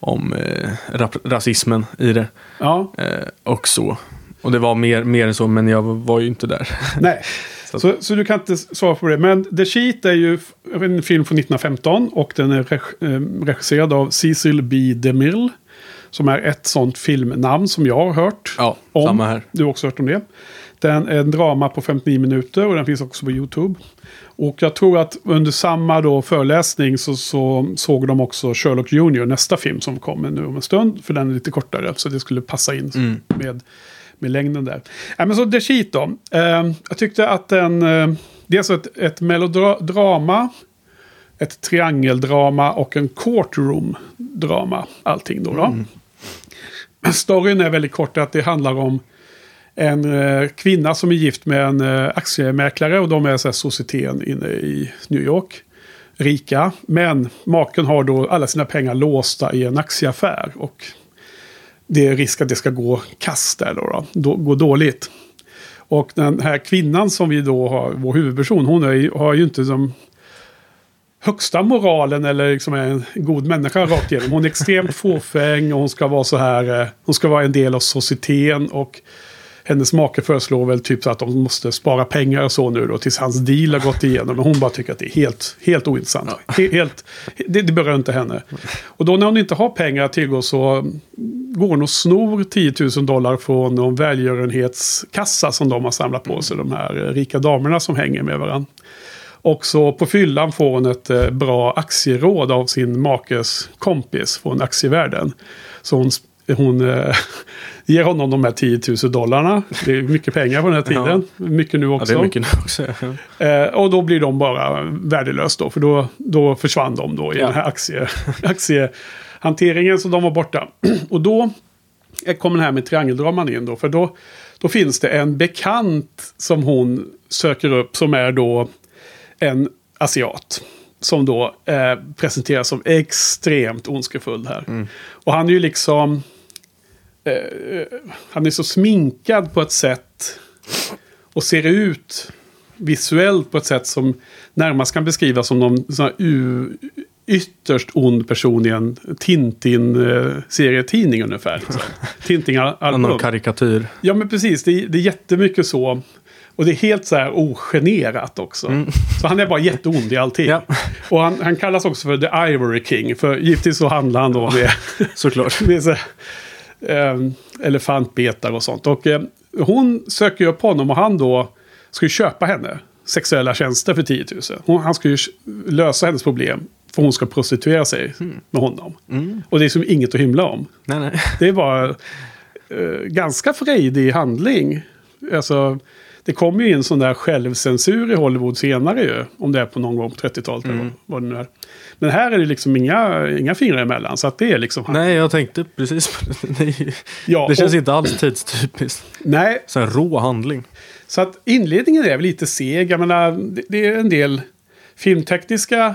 om eh, rap- rasismen i det. Ja. Eh, och så. Och det var mer, mer än så, men jag var ju inte där. Nej, så, så, så du kan inte svara på det. Men The Cheat är ju en film från nittonhundrafemton och den är reg- regisserad av Cecil B. DeMille. Som är ett sånt filmnamn som jag har hört ja, om. Samma här. Du har också hört om det. Den är en drama på femtionio minuter och den finns också på YouTube. Och jag tror att under samma då föreläsning så, så såg de också Sherlock Junior, nästa film som kommer nu om en stund. För den är lite kortare så det skulle passa in mm. med, med längden där. Äh, men så The Cheat då. Eh, jag tyckte att den, eh, det är så ett, ett melodrama, ett triangeldrama och en courtroom-drama. Allting då då. Mm. Storyn är väldigt kort att det handlar om en eh, kvinna som är gift med en eh, aktiemäklare och de är så här societeten inne i New York. Rika. Men maken har då alla sina pengar låsta i en aktieaffär och det är risk att det ska gå kast där då. då, då gå dåligt. Och den här kvinnan som vi då har, vår huvudperson, hon är, har ju inte som högsta moralen eller liksom är en god människa rakt igenom. Hon är extremt fåfäng och hon ska vara så här, hon ska vara en del av societeten, och hennes make föreslår väl typ så att de måste spara pengar och så nu då tills hans deal har gått igenom, men hon bara tycker att det är helt, helt ointressant. He- helt, det, det berör inte henne. Och då när hon inte har pengar tillgå så går hon och snor tio tusen dollar från någon välgörenhetskassa som de har samlat på sig, de här rika damerna som hänger med varandra. Och så på fyllan får hon ett bra aktieråd av sin makes kompis från aktievärlden. Så hon, hon äh, ger honom de här tio tusen dollarna. Det är mycket pengar på den här tiden. Ja. Mycket nu också. Ja, det är mycket nu också. äh, och då blir de bara värdelösa då. För då, då försvann de då i ja. den här aktie, aktiehanteringen. Så de var borta. Och då kommer den här med triangeldraman in då. För då, då finns det en bekant som hon söker upp som är då en asiat som då eh, presenteras som extremt ondskefull här. Mm. Och han är ju liksom eh, han är så sminkad på ett sätt och ser ut visuellt på ett sätt som närmast kan beskrivas som någon sån här u- ytterst ond person i en Tintin-serietidning eh, ungefär. Liksom. Tintin-album. Någon karikatyr. Ja, men precis. Det, det är jättemycket så. Och det är helt så här ogenerat också. Mm. Så han är bara jätteond i allting. Ja. Och han, han kallas också för The Ivory King. För givetvis så handlar han då med... Såklart. Med så, um, elefantbetar och sånt. Och um, hon söker ju upp honom och han då ska ju köpa henne sexuella tjänster för tio tusen. Hon, han ska ju lösa hennes problem. För hon ska prostituera sig mm. med honom. Mm. Och det är som inget att hymla om. Nej, nej. Det är bara uh, ganska frejdig handling. Alltså... Det kom ju in sån där självcensur i Hollywood senare ju. Om det är på någon gång på trettiotalet mm. eller vad det nu är. Men här är det liksom inga, inga fingrar emellan. Så att det är liksom... Han. Nej, jag tänkte precis på det. Ja, det känns och, inte alls tidstypiskt. Nej. Så en rå handling. Så att inledningen är väl lite seg. Jag menar, det, det är en del filmtekniska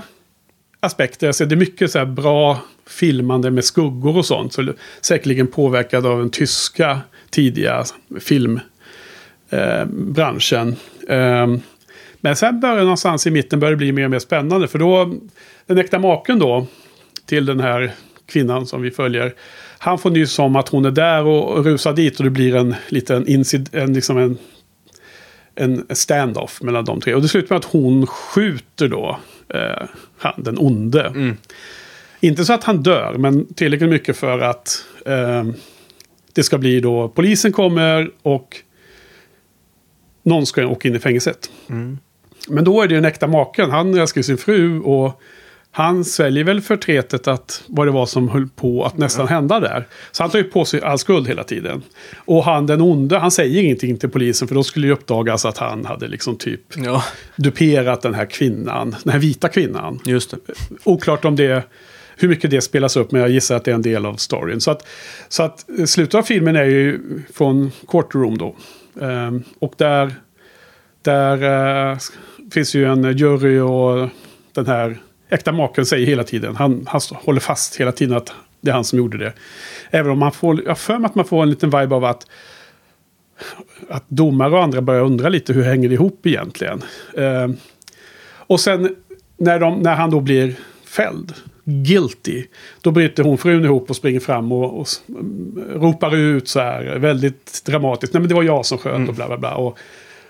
aspekter. Alltså det är mycket så här bra filmande med skuggor och sånt. Så säkerligen påverkad av en tyska tidiga film... Eh, branschen eh, men sen börjar någonstans i mitten börjar det bli mer och mer spännande, för då den äkta maken då till den här kvinnan som vi följer, han får nys om att hon är där och, och rusar dit, och det blir en liten incid- en, liksom en, en stand-off mellan de tre, och det slutar med att hon skjuter då eh, han, den onde mm. inte så att han dör, men tillräckligt mycket för att eh, det ska bli då polisen kommer och någon ska åka in i fängelset. Mm. Men då är det ju en äkta maken. Han älskar sin fru och han sväljer väl förtretet att vad det var som höll på att nästan hända där. Så han tar ju på sig all skuld hela tiden. Och han, den onde, han säger ingenting till polisen, för då skulle ju uppdagas att han hade liksom typ ja. duperat den här kvinnan, den här vita kvinnan. Just det. Oklart om det... Hur mycket det spelas upp, men jag gissar att det är en del av storyn. Så att, så att slutet av filmen är ju från courtroom då. Um, och där, där uh, finns ju en jury, och den här äkta maken säger hela tiden. Han, han håller fast hela tiden att det är han som gjorde det. Även om man får, jag för mig att man får en liten vibe av att att domare och andra börjar undra lite hur hänger det ihop egentligen. Um, och sen när, de, när han då blir fälld, guilty, då bryter hon frun ihop och springer fram och, och ropar ut så här väldigt dramatiskt, nej men det var jag som sköt mm. och bla bla bla, och,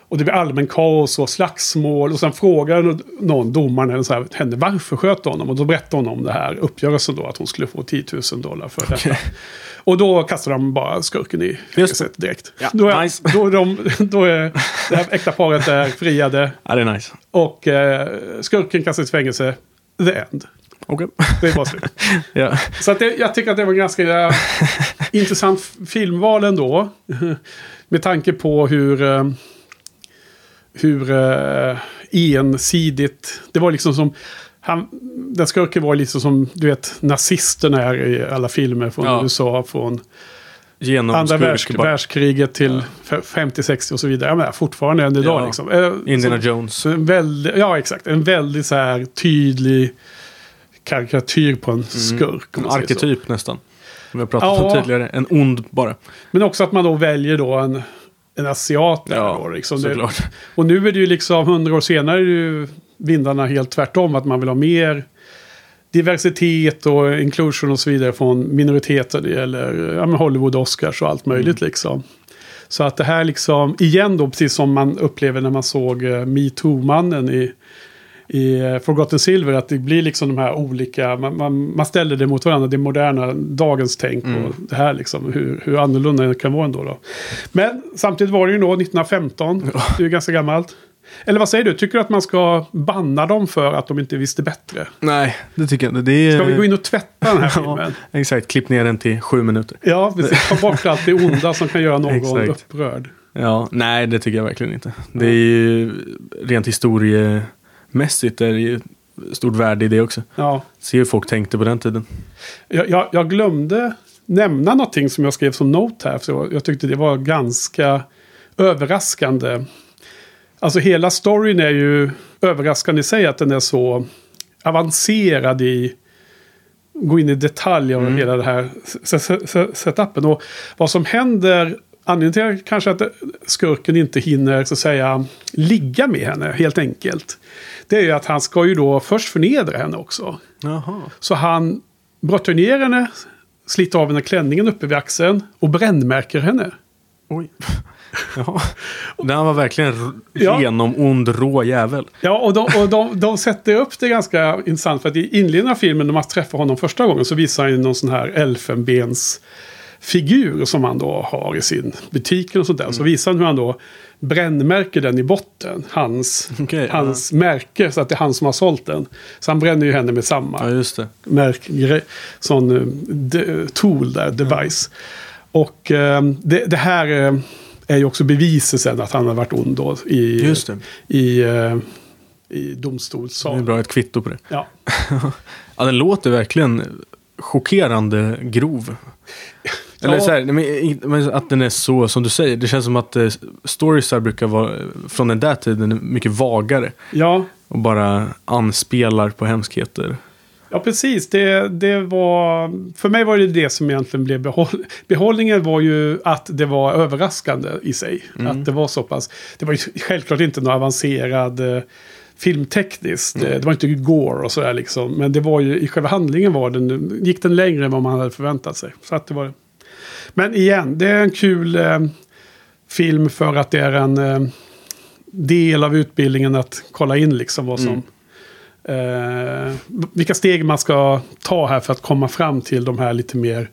och det blir allmän kaos och slagsmål, och sen frågar någon domaren så här, henne, varför sköt honom? Och då berättar hon om det här uppgörelsen då, att hon skulle få tio tusen dollar för okay. detta, och då kastar de bara skurken i fängelset direkt. Ja, då är, nice. då, är de, då är det här äkta paret är friade, ja, det är nice. Och eh, skurken kastas i fängelse, the end. Okay. Det är bara slut. yeah. Så att det, jag tycker att det var en ganska uh, intressant filmval ändå. Med tanke på hur uh, hur uh, ensidigt det var, liksom som han, den skurken var liksom som du vet nazisterna är i alla filmer från ja. U S A, från genom andra världsk- världskriget till ja. femtio sextio och så vidare. Ja, men fortfarande än idag ja. liksom. uh, Indiana så, Jones. En väldigt, ja exakt, en väldigt så här tydlig karikatyr på en skurk. Mm. En arketyp nästan. Vi har pratat ja. om tidigare. En ond bara. Men också att man då väljer då en, en asiat där ja, då, liksom. Det, och nu är det ju liksom hundra år senare är det ju vindarna helt tvärtom, att man vill ha mer diversitet och inclusion och så vidare från minoriteter eller ja, Hollywood, Oscars och allt möjligt mm. liksom. Så att det här liksom, igen då, precis som man upplever när man såg MeToo-mannen i, i Forgotten Silver, att det blir liksom de här olika, man, man, man ställer det mot varandra, det moderna, dagens tänk mm. och det här liksom, hur, hur annorlunda det kan vara ändå då. Men samtidigt var det ju då nittonhundrafemton, ja. Det är ju ganska gammalt. Eller vad säger du? Tycker du att man ska banna dem för att de inte visste bättre? Nej, det tycker jag inte. Det är... Ska vi gå in och tvätta den här filmen? Ja, exakt, klipp ner den till sju minuter. Ja, precis. Ta bort allt det onda som kan göra någon upprörd. Ja, nej, det tycker jag verkligen inte. Det är ju, rent historiemässigt är det ju stort värde i det också. Ja. Se hur folk tänkte på den tiden. Jag, jag, jag glömde nämna någonting som jag skrev som note här. För jag tyckte det var ganska överraskande. Alltså hela storyn är ju överraskande i sig, att den är så avancerad i gå in i detalj om mm. hela det här setupen. Och vad som händer, anledningen till kanske att skurken inte hinner så att säga ligga med henne helt enkelt, det är ju att han ska ju då först förnedra henne också. Jaha. Så han brötter ner henne, sliter av henne klänningen uppe vid axeln och brännmärker henne. Oj. Ja, den var verkligen genom ja. ond rå jävel. Ja, och, de, och de, de sätter upp det ganska intressant, för att i inledningen av filmen när man träffar honom första gången så visar han någon sån här elfenbens figur som han då har i sin butik och sånt där. Mm. Så visar han hur han då brännmärker den i botten, hans, okay, hans ja. märke, så att det är han som har sålt den. Så han bränner ju henne med samma ja, just det. märk, sån de, tool där, device. Mm. Och eh, det, det här eh, är ju också beviset sen att han har varit ond då i, Just det. i, i domstolssalen. Det är bra, ett kvitto på det. Ja. Ja, den låter verkligen chockerande grov. Ja. Eller så här, men att den är så, som du säger, det känns som att stories här brukar vara, från den där tiden, mycket vagare. Ja. Och bara anspelar på hemskheter. Ja, precis. Det, det var, för mig var det det som egentligen blev behåll, behållningen var ju att det var överraskande i sig. Mm. Att det var så pass... Det var ju självklart inte någon avancerad eh, filmtekniskt. Mm. Det, det var inte gore och sådär liksom. Men det var ju, i själva handlingen var den, gick den längre än vad man hade förväntat sig. Så att det var... Men igen, det är en kul eh, film för att det är en eh, del av utbildningen att kolla in liksom vad som... Mm. Eh, vilka steg man ska ta här för att komma fram till de här lite mer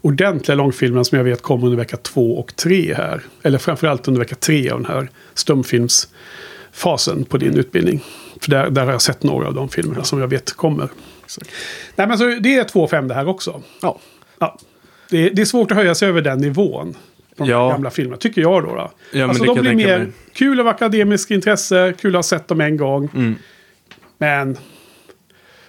ordentliga långfilmerna som jag vet kommer under vecka två och tre här, eller framförallt under vecka tre av den här stumfilmsfasen på din utbildning, för där, där har jag sett några av de filmerna ja. som jag vet kommer. Exakt. Nej, men så det är två komma fem det här också. Ja. Ja. Det, det är svårt att höja sig över den nivån på de ja. gamla filmerna, tycker jag då, då. Ja, alltså de blir mer med. Kul av akademisk intresse, kul att ha sett dem en gång. Mm. Men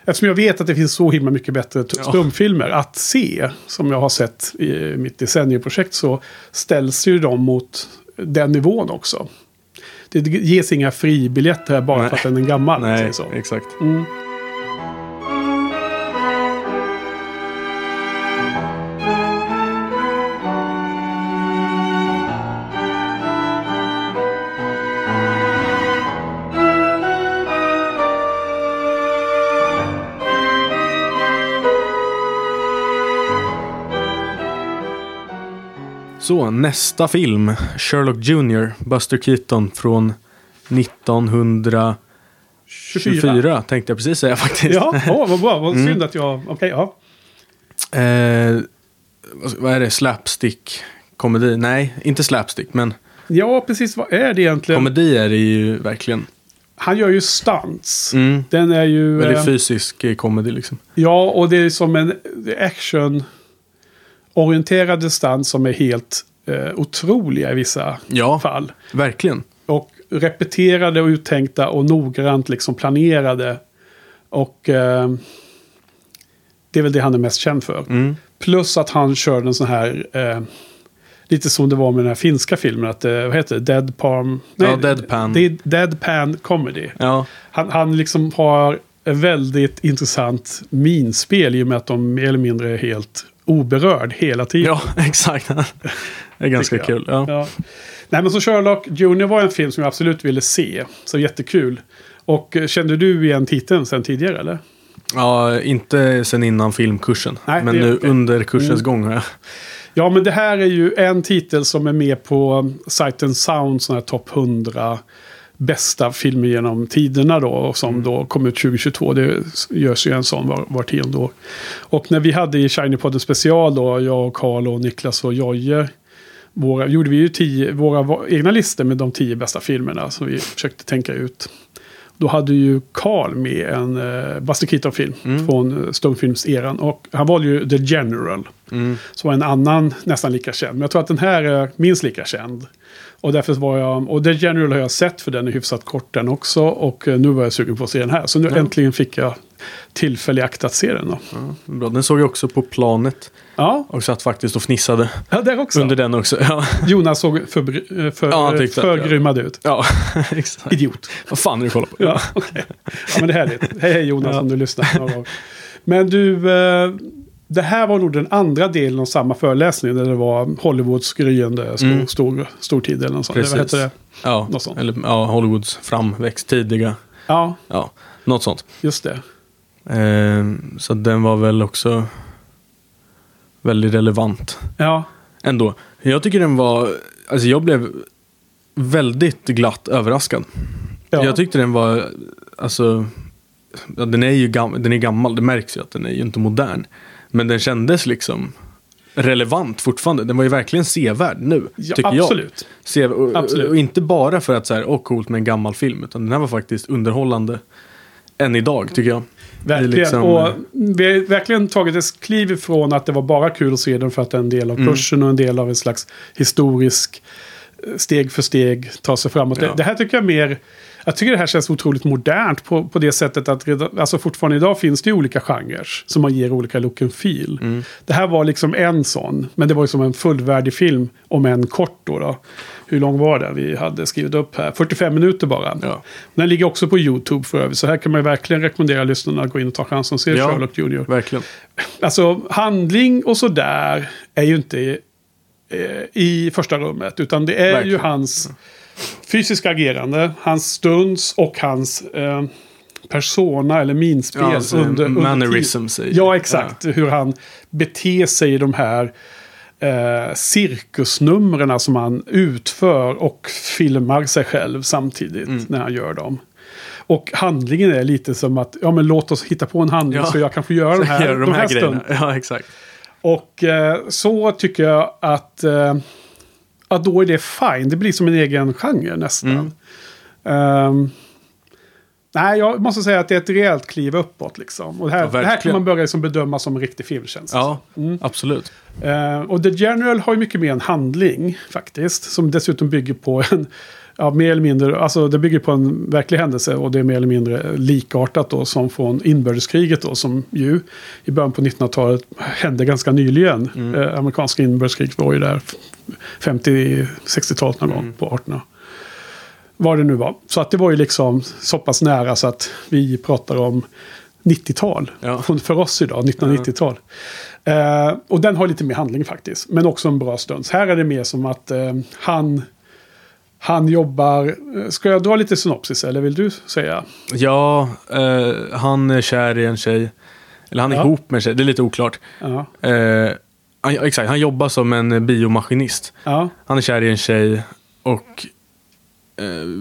eftersom jag vet att det finns så himla mycket bättre stumfilmer att se, som jag har sett i mitt decennierprojekt, så ställs ju de mot den nivån också. Det ges inga fribiljetter här bara Nej. för att den är gammal. Nej, så. Exakt. Mm. Så, nästa film, Sherlock Junior, Buster Keaton från nittonhundratjugofyra, tjugofyra tänkte jag precis säga faktiskt. Ja, oh, vad bra, vad synd mm. att jag, okej, okay, ja. Eh, vad är det, slapstick, komedi, nej, inte slapstick, men... Ja, precis, vad är det egentligen? Komedi är det ju verkligen... Han gör ju stunts. Mm. Den är ju... Väldigt fysisk komedi liksom. Ja, och det är som en action... orienterad distans som är helt eh, otroliga i vissa ja, fall. Verkligen. Och repeterade och uttänkta och noggrant liksom planerade. Och eh, det är väl det han är mest känd för. Mm. Plus att han körde en sån här eh, lite som det var med den här finska filmen, att eh, vad heter det? Deadpan. Nej, ja, Deadpan. Det är Deadpan comedy. Ja. Han, han liksom har en väldigt intressant minspel i och med att de mer eller mindre är helt oberörd hela tiden. Ja, exakt. Det är ganska kul. Ja. Ja. Nej, men så Sherlock Junior var en film som jag absolut ville se. Så jättekul. Och kände du igen titeln sen tidigare, eller? Ja, inte sen innan filmkursen. Nej, men nu under kursens mm. gång har jag... Ja, men det här är ju en titel som är med på Sight and Sound, sån här topp hundra bästa filmer genom tiderna då, och som mm. då kom ut tjugo tjugotvå. Det görs ju en sån var, var tionde år. Och när vi hade i Shiny-podden special då, jag och Carl och Niklas och Joje, våra, gjorde vi ju tio, våra egna listor med de tio bästa filmerna som vi försökte tänka ut. Då hade ju Carl med en eh, Buster Keaton-film mm. från stumfilmseran. Och han valde ju The General. Mm. Som var en annan nästan lika känd. Men jag tror att den här är minst lika känd. Och därför var jag... Och The General har jag sett, för den är hyfsat kort den också. Och eh, nu var jag sugen på att se den här. Så nu mm. äntligen fick jag tillfällig akt att se den då. Ja, bra. Den såg jag också på planet. Ja. Och satt faktiskt och fnissade. Ja, där också. Under den också. Ja. Jonas såg för, för, ja, förgrymmad ja. ut. Ja, exakt. Idiot. Vad fan är du kollar på? Ja, okay. Ja, men det här är härligt. Hej, hej Jonas ja. om du lyssnar någon gång. Men du, det här var nog den andra delen av samma föreläsning där det var Hollywoods gryende stor, mm. stor, stortid eller något sånt. Precis. Vad heter det? Ja, något sånt. Eller, ja, Hollywoods framväxt tidiga. Ja. Ja, något sånt. Just det. Så den var väl också väldigt relevant. Ja. Ändå. Jag tycker den var... Alltså jag blev väldigt glatt överraskad. Ja. Jag tyckte den var... Alltså... Den är ju gam, den är gammal. Det märks ju att den är ju inte modern. Men den kändes liksom... relevant fortfarande. Den var ju verkligen sevärd nu, ja, tycker absolut. jag. Sev, och, absolut. Och inte bara för att så här... Åh, coolt med en gammal film. Utan den här var faktiskt underhållande än idag, tycker jag. Verkligen, liksom... och vi har verkligen tagit ett kliv ifrån att det var bara kul att se den för att det är en del av kursen mm. och en del av en slags historisk steg för steg ta sig framåt. Ja. Det, det här tycker jag mer, jag tycker det här känns otroligt modernt på, på det sättet att redan, alltså fortfarande idag finns det ju olika genrer som man ger olika look and feel. Mm. Det här var liksom en sån, men det var ju som en fullvärdig film om en kort då då. Hur lång var den vi hade skrivit upp här? fyrtiofem minuter bara. Ja. Den ligger också på YouTube för övrigt. Så här kan man verkligen rekommendera lyssnarna att gå in och ta chansen och se ja, Sherlock Junior. Verkligen. Alltså handling och sådär är ju inte i, i första rummet. Utan det är verkligen. ju hans fysiska agerande, hans stunds och hans... Eh, persona eller minspel ja, alltså, under, under mannerisms. Ja, exakt. Ja. Hur han beter sig i de här Eh, cirkusnumren som han utför och filmar sig själv samtidigt mm. när han gör dem. Och handlingen är lite som att ja, men låt oss hitta på en handling ja. så jag kan få göra de här, gör de de här, här grejerna. Ja, exakt. Och eh, så tycker jag att eh, att då är det fine. Det blir som en egen genre nästan. Mm. Um, Nej, jag måste säga att det är ett rejält kliv uppåt liksom. Och det här, ja, det här kan man börja liksom bedöma som en riktig film, känns det. Ja, mm. absolut. Uh, och The General har ju mycket mer en handling faktiskt, som dessutom bygger på en ja, mer eller mindre, alltså det bygger på en verklig händelse och det är mer eller mindre likartat då som från inbördeskriget då, som ju i början på nittonhundratalet hände ganska nyligen. Mm. Uh, amerikanska inbördeskriget var ju där femtio sextiotalet någon gång mm. på arton. Vad det nu var. Så att det var ju liksom så pass nära så att vi pratar om nittiotal. Ja. För oss idag, nittonhundranittiotal. Ja. Eh, och den har lite mer handling faktiskt. Men också en bra stund. Så här är det mer som att eh, han, han jobbar... Ska jag dra lite synopsis eller vill du säga? Ja, eh, han är kär i en tjej. Eller han är ja. ihop med en tjej, det är lite oklart. Ja. Eh, han, exakt, han jobbar som en biomaskinist. Ja. Han är kär i en tjej och...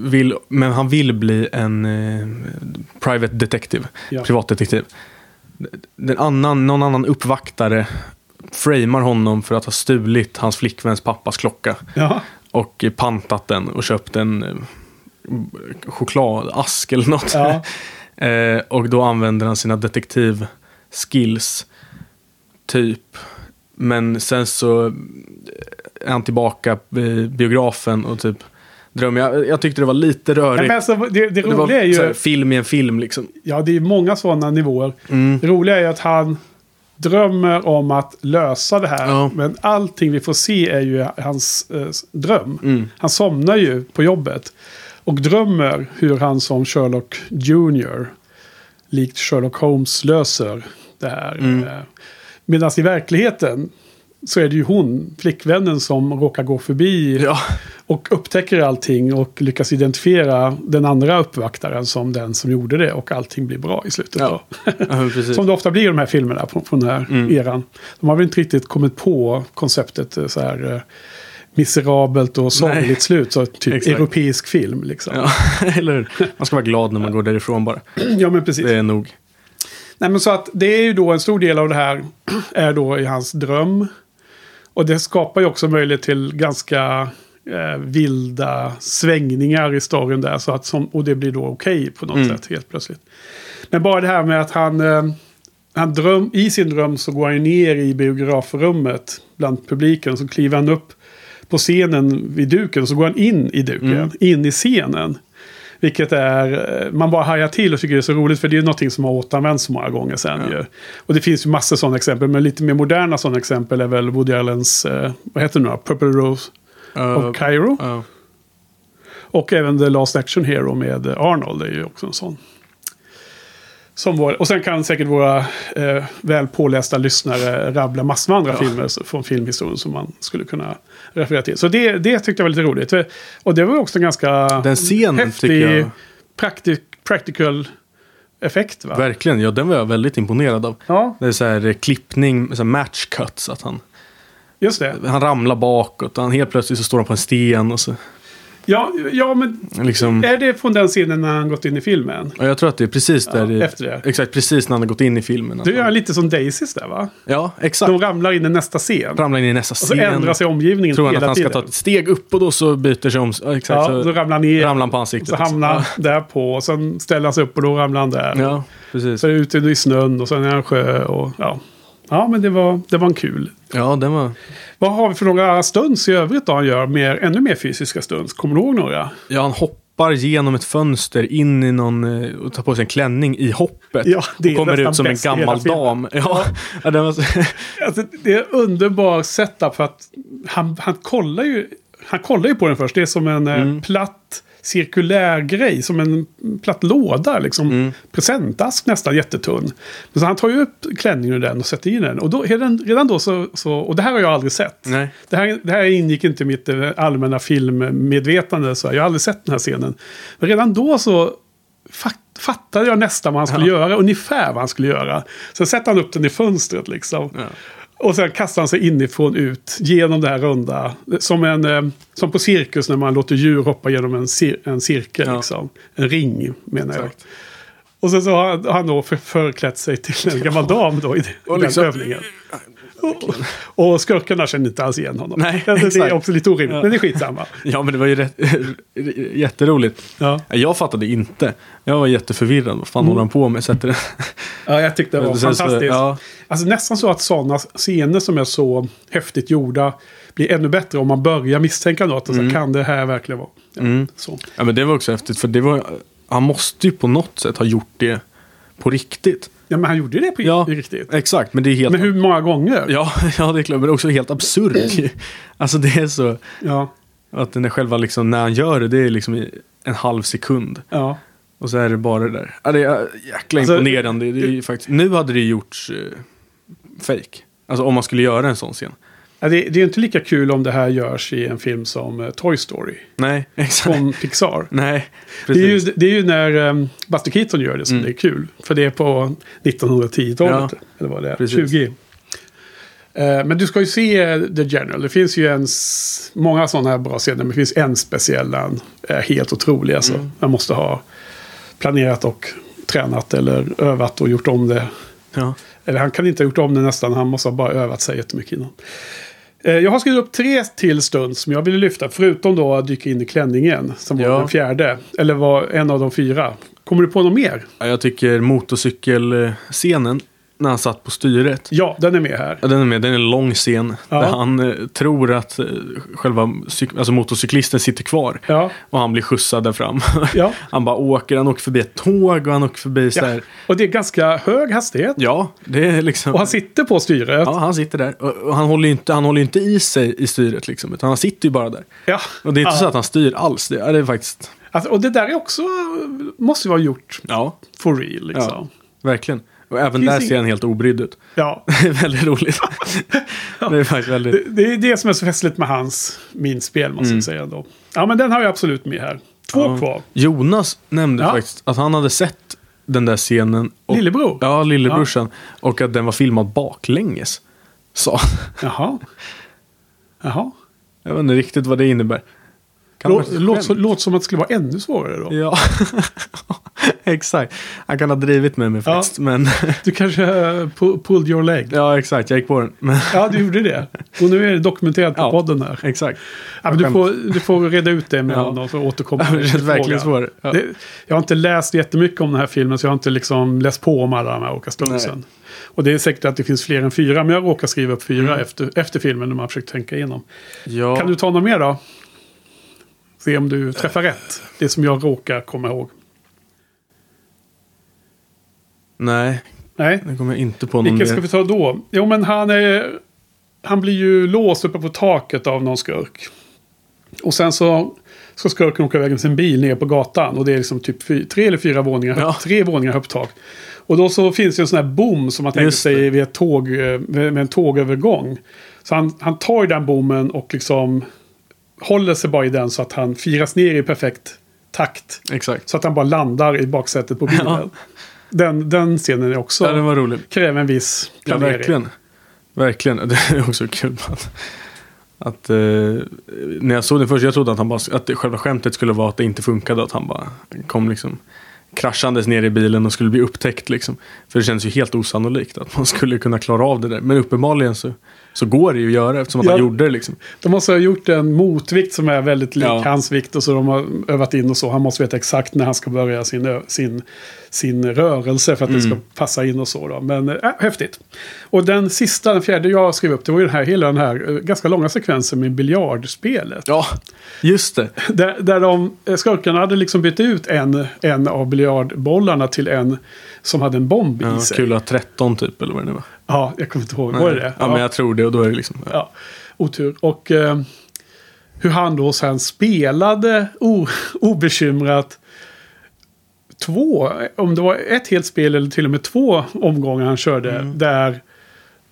Vill, men han vill bli en eh, private detective, ja. privatdetektiv. Den annan, någon annan uppvaktare framar honom för att ha stulit hans flickväns pappas klocka ja. och pantat den och köpt en eh, chokladask eller något. Ja. eh, och då använder han sina detektivskills typ. Men sen så är han tillbaka i biografen och typ dröm. Jag, jag tyckte det var lite rörigt. Ja, men alltså, det, det roliga det var, är ju... Såhär, film i en film liksom. Ja, det är många sådana nivåer. Mm. Det roliga är ju att han drömmer om att lösa det här. Ja. Men allting vi får se är ju hans eh, dröm. Mm. Han somnar ju på jobbet. Och drömmer hur han som Sherlock Junior likt Sherlock Holmes löser det här. Mm. Medan i verkligheten så är det ju hon, flickvännen, som råkar gå förbi ja. och upptäcker allting och lyckas identifiera den andra uppvaktaren som den som gjorde det, och allting blir bra i slutet. Ja. Ja, som det ofta blir i de här filmerna på, på den här mm. eran. De har väl inte riktigt kommit på konceptet så här eh, miserabelt och sorgligt slut, så typ exakt. Europeisk film liksom. Ja, eller man ska vara glad när man går därifrån bara. Ja, men precis. Det är nog. Nej, men så att det är ju då en stor del av det här är då i hans dröm. Och det skapar ju också möjlighet till ganska eh, vilda svängningar i storyn där. Så att som, och det blir då okej på något mm. sätt helt plötsligt. Men bara det här med att han, eh, han dröm, i sin dröm så går han ner i biografrummet bland publiken. Så kliver han upp på scenen vid duken, så går han in i duken, mm. in i scenen. Vilket är, man bara hajar till och tycker det är så roligt, för det är ju någonting som har återanvänts så många gånger sen ja. ju. Och det finns ju massor sådana exempel, men lite mer moderna sådana exempel är väl Woody Allens, eh, vad heter det nu, Purple Rose uh, of Cairo. Uh. Och även The Last Action Hero med Arnold är ju också en sån. Som vår, och sen kan säkert våra eh, väl pålästa lyssnare rabbla massor med andra ja. filmer från filmhistorien som man skulle kunna referera till. Så det, det tyckte jag var lite roligt. Och det var också en ganska den scenen, häftig praktik, practical effekt, va? Verkligen, ja, den var jag väldigt imponerad av. Ja. Det är så här klippning, så här match cuts, att han, just det. Han ramlar bakåt och han helt plötsligt så står han på en sten och så. Ja, ja, men liksom, är det från den scenen när han gått in i filmen? Ja, jag tror att det är precis där. Ja, det, efter det. Exakt, precis när han har gått in i filmen. Du är han, lite som Daisies där, va? Ja, exakt. De ramlar in i nästa scen. Ramlar in i nästa scen. Och så ändrar sig omgivningen hela tiden. Tror han att han tiden. ska ta ett steg upp och då så byter sig om. Exakt, ja, så då ramlar han ner. Ramlar han på ansiktet. Så hamnar han ja. där på och sen ställer han sig upp och då ramlar han där. Ja, precis. Så är det ute i snön och sen är han sjö och ja. Ja, men det var, det var en kul. Ja, det var. Vad har vi för några stunds i övrigt då han gör? Mer, ännu mer fysiska stunds. Kommer du ihåg några? Ja, han hoppar genom ett fönster in i någon och tar på sig en klänning i hoppet. Ja, det är och kommer ut som en gammal dam. Ja, ja. Det, var så. Alltså, det är underbar setup för att han, han, kollar ju, han kollar ju på den först. Det är som en mm. platt cirkulär grej, som en platt låda liksom, mm. presentask nästan, jättetunn. Men så han tar ju upp klänningen ur den och sätter in den, och då, redan, redan då så, så, och det här har jag aldrig sett. Nej. Det, här, det här ingick inte i mitt allmänna filmmedvetande, så jag har aldrig sett den här scenen. Men redan då så fattade jag nästan vad han skulle ja. göra, ungefär vad han skulle göra. Sen sätter han upp den i fönstret liksom. Ja. Och sen kastar han sig inifrån ut genom det här runda. Som, en, som på cirkus när man låter djur hoppa genom en, cir- en cirkel. Ja. Liksom. En ring, menar jag. Exakt. Och sen så har han då för, förklätt sig till en gammal dam då i den liksom, övningen. Och, och skurkarna känner inte alls igen honom. Nej, det är också lite orimligt, ja. men det är skitsamma. Ja, men det var ju rätt, jätteroligt. Ja. Jag fattade inte. Jag var jätteförvirrad. Vad fan mm. håller han på med? Sätter det. Ja, jag tyckte det var fantastiskt. Så, ja. Alltså nästan så att sådana scener som är så häftigt gjorda blir ännu bättre om man börjar misstänka något. Och så mm. kan det här verkligen vara. Ja, mm. så. Ja, men det var också häftigt. För det var, han måste ju på något sätt ha gjort det på riktigt. Ja, men han gjorde det på ja, riktigt. Exakt, men det är helt... Men hur många gånger? Ja, ja det är klart. Men också helt absurd. Alltså det är så... Ja. Att den är själva liksom... När han gör det, det är liksom en halv sekund. Ja. Och så är det bara det där. Ja, det är jäkla alltså, imponerande. Det är ju faktiskt... Nu hade det gjorts uh, fake. Alltså om man skulle göra en sån scen. Ja, det, det är inte lika kul om det här görs i en film som uh, Toy Story. Nej, exakt. Från Pixar. Nej, precis. Det är ju, det är ju när um, Buster Keaton gör det som mm. det är kul. För det är på nittonhundratio-talet. Ja, eller vad det är, precis. tjugo. Uh, men du ska ju se uh, The General. Det finns ju en, många sådana här bra scener. Men det finns en speciell, en, uh, helt otrolig. Alltså. Mm. Man måste ha planerat och tränat eller övat och gjort om det. Ja. Eller han kan inte ha gjort om det nästan. Han måste ha bara övat sig jättemycket innan. Jag har skrivit upp tre till stund som jag ville lyfta. Förutom då att dyka in i klänningen. Som ja. var den fjärde. Eller var en av de fyra. Kommer du på något mer? Ja, jag tycker motorcykelscenen. När han satt på styret. Ja, den är med här. Ja, den är med. Den är en lång scen. Ja. Där han eh, tror att eh, själva cyk- alltså motorcyklisten sitter kvar. Ja. Och han blir skjutsad där fram. Ja. Han bara åker. Han åker förbi ett tåg. Och han åker förbi så här. Ja. Och det är ganska hög hastighet. Ja, det är liksom... Och han sitter på styret. Ja, han sitter där. Och, och han håller ju inte, han håller inte i sig i styret liksom. Utan han sitter ju bara där. Ja. Och det är inte ja. så att han styr alls. Det är, det är faktiskt... Alltså, och det där är också... Måste ju vara gjort. Ja. For real liksom. Ja, verkligen. Och även där ser han helt obrydd ut. Ja. Det är väldigt roligt. Ja. Det är faktiskt väldigt... Det, det är det som är så festligt med hans minspel, måste mm. jag säga då. Ja, men den har jag absolut med här. Två ja. kvar. Jonas nämnde ja. faktiskt att han hade sett den där scenen. Och, Lillebror? Ja, lillebrorsan. Ja. Och att den var filmad baklänges. Så. Jaha. Jaha. Jag vet inte riktigt vad det innebär. Låt, låt, låt som att det skulle vara ännu svårare då. Ja, exakt. Han kan ha drivit med mig faktiskt. Ja. Men du kanske uh, pulled your leg. Ja, exakt. Jag gick på den. Ja, du gjorde det. Och nu är det dokumenterat på ja, podden här. Exakt. Ja, men du, får, du får reda ut det med ja. honom och återkomma. Ja, det är verkligen svårt. Ja. Jag har inte läst jättemycket om den här filmen, så jag har inte liksom läst på om alla de här åka stunden sen. Och det är säkert att det finns fler än fyra, men jag råkar skriva upp fyra mm. efter, efter filmen när man försökt tänka igenom. Ja. Kan du ta något mer då? Se om du träffar rätt. Det som jag råkar komma ihåg. Nej. Nej. Det kommer jag inte på någon. Vilken ska vi ta då? Jo, men han är... Han blir ju låst uppe på taket av någon skurk. Och sen så ska skurken åka iväg med sin bil ner på gatan. Och det är liksom typ fy, tre eller fyra våningar. Ja. Tre våningar högt tak. Och då så finns det en sån här bom som man tänker sig vid ett tåg, med en tågövergång. Så han, han tar ju den bommen och liksom... håller sig bara i den så att han firas ner i perfekt takt. Exakt. Så att han bara landar i baksätet på bilen. Ja. Den, den scenen är också... Ja, den var rolig. Kräver en viss planering. Ja, verkligen. Verkligen. Det är också kul att... att eh, när jag såg den först, jag trodde att han bara... att själva skämtet skulle vara att det inte funkade. Att han bara kom liksom... kraschandes ner i bilen och skulle bli upptäckt liksom. För det känns ju helt osannolikt att man skulle kunna klara av det där. Men uppenbarligen så, så går det ju att göra eftersom att ja, han gjorde det liksom. De måste ha gjort en motvikt som är väldigt lik ja. hans vikt och så de har övat in och så. Han måste veta exakt när han ska börja sin, sin, sin rörelse för att mm. det ska passa in och så då. Men äh, häftigt. Och den sista, den fjärde jag skrev upp, det var ju den här, hela den här ganska långa sekvensen med biljardspelet. Ja, just det. Där, där de skurkarna hade liksom bytt ut en, en av biljardbollarna till en som hade en bomb i ja, sig. Kula tretton typ eller vad det var. Ja, jag kommer inte ihåg. Var det det? Ja, ja, men jag tror det och då är det liksom... Ja, ja otur. Och eh, hur han då sen spelade o- obekymrat två, om det var ett helt spel eller till och med två omgångar han körde mm. där